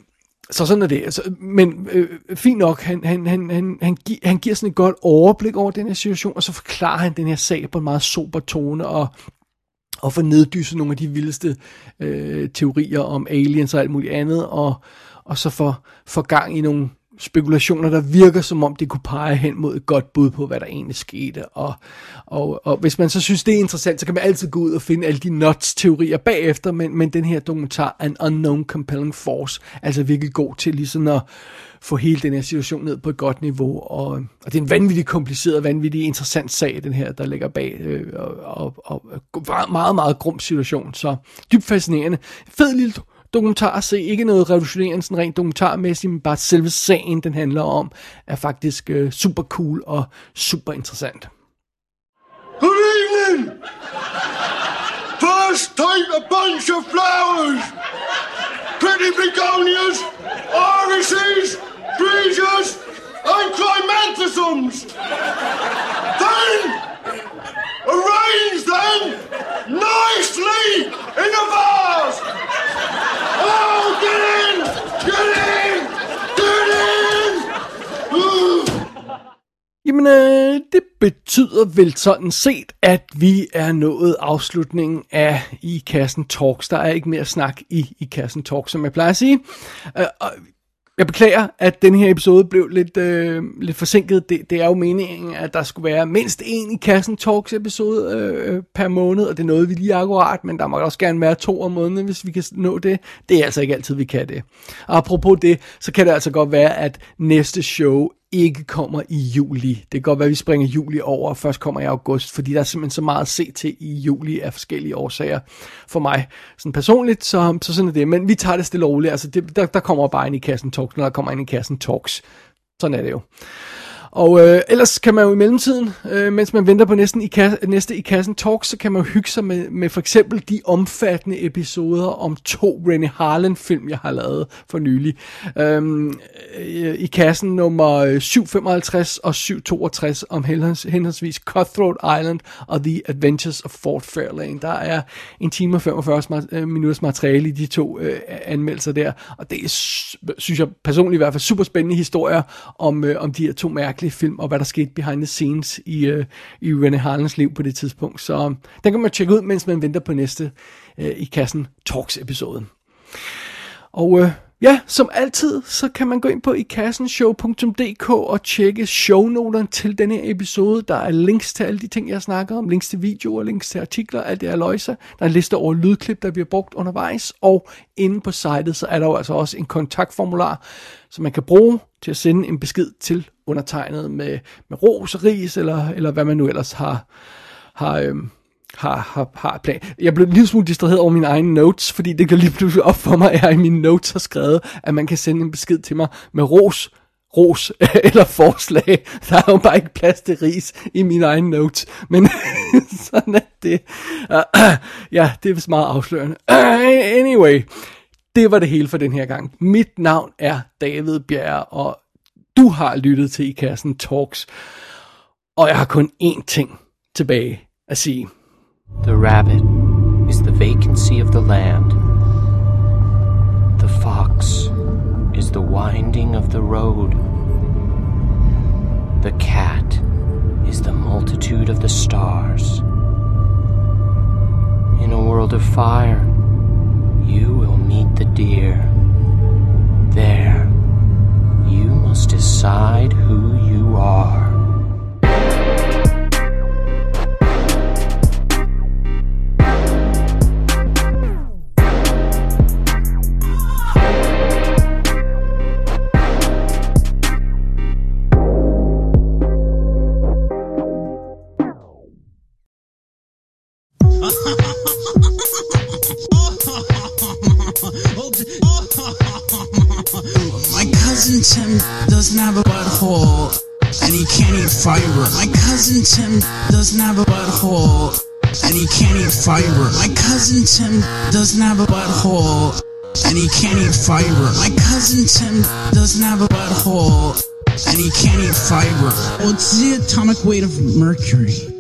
Så sådan er det. Altså, men øh, fint nok, han, han, han, han, han, gi- han giver sådan et godt overblik over den her situation, og så forklarer han den her sag på en meget sober tone, og, og får neddysset nogle af de vildeste øh, teorier om aliens og alt muligt andet, og, og så får, får gang i nogle spekulationer, der virker som om, det kunne pege hen mod et godt bud på, hvad der egentlig skete. Og, og, og hvis man så synes, det er interessant, så kan man altid gå ud og finde alle de nuts-teorier bagefter, men, men den her dokumentar, An Unknown Compelling Force, altså virkelig god til ligesom at få hele den her situation ned på et godt niveau. Og, og det er en vanvittig kompliceret, vanvittig interessant sag, den her, der ligger bag, øh, og, og, og meget, meget grum situation. Så dybt fascinerende. Fed lille dokumentar, se ikke noget revolutionerende sådan rent dokumentarmæssigt, men bare selve sagen, den handler om, er faktisk øh, super cool og super interessant. Good evening! First take a bunch of flowers! Pretty begonias, irises, freesias, and climanthesums! Then, arrange them nicely in a vase! Oh, get in! Get in! Get in! Uh. Jamen, øh, det betyder vel sådan set, at vi er nået afslutningen af I Kassen Talks. Der er ikke mere snak i I Kassen Talks, som jeg plejer at sige. Øh, og jeg beklager, at den her episode blev lidt, øh, lidt forsinket. Det, det er jo meningen, at der skulle være mindst en I Kassen Talks episode øh, per måned, og det nåede vi lige akkurat, men der må også gerne være to om måneden, hvis vi kan nå det. Det er altså ikke altid, vi kan det. Og apropos det, så kan det altså godt være, at næste show ikke kommer i juli. Det kan godt være, at vi springer juli over, og først kommer i august, fordi der er simpelthen så meget at se til i juli af forskellige årsager for mig. Sådan personligt, så, så sådan er det. Men vi tager det stille og roligt. Altså, det, der, der kommer bare ind I Kassen Talks, når der kommer ind I Kassen Talks. Sådan er det jo. Og øh, ellers kan man jo i mellemtiden, øh, mens man venter på næsten i kasse, næste I Kassen Talks, så kan man jo hygge sig med, med for eksempel de omfattende episoder om to Rennie Harlan-film, jeg har lavet for nylig. Øhm, I kassen nummer syv hundrede femoghalvtreds og syv hundrede toogtres om henholdsvis Cutthroat Island og The Adventures of Fort Fairlane. Der er en time og femogfyrre minutters materiale i de to øh, anmeldelser der. Og det er, synes jeg personligt i hvert fald, super spændende historier om, øh, om de her to mærker film, og hvad der skete behind the scenes i, øh, i Rennie Harlans liv på det tidspunkt. Så den kan man tjekke ud, mens man venter på næste øh, I Kassen Talks episode. Og øh, ja, som altid, så kan man gå ind på i kassen show punktum d k og tjekke shownoterne til denne episode. Der er links til alle de ting, jeg snakker om, links til videoer, links til artikler, alt det aløjse. Der er en liste over lydklip, der bliver brugt undervejs, og inde på sitet, så er der jo altså også en kontaktformular, som man kan bruge til at sende en besked til undertegnet med, med ros og ris, eller, eller hvad man nu ellers har, har, øhm, har, har, har plan. Jeg blev en lille smule distraheret over mine egne notes, fordi det kan lige pludselig op for mig, at jeg i mine notes har skrevet, at man kan sende en besked til mig med ros, ros eller forslag. Der er jo bare ikke plads til ris i mine egne notes, men sådan er det. Uh, ja, det er vist meget afslørende. Uh, anyway, det var det hele for den her gang. Mit navn er David Bjerre, og du har lyttet til I Kassen Talks, og jeg har kun én ting tilbage at sige. The rabbit is the vacancy of the land. The fox is the winding of the road. The cat is the multitude of the stars. In a world of fire, you will meet the deer. There, you must decide who you are. Tim doesn't have a butthole, and he can't eat fiber. My cousin Tim doesn't have a butthole, and he can't eat fiber. My cousin Tim doesn't have a butthole, and he can't eat fiber. My cousin Tim doesn't have a butthole, and he can't eat fiber. What's the atomic weight of mercury?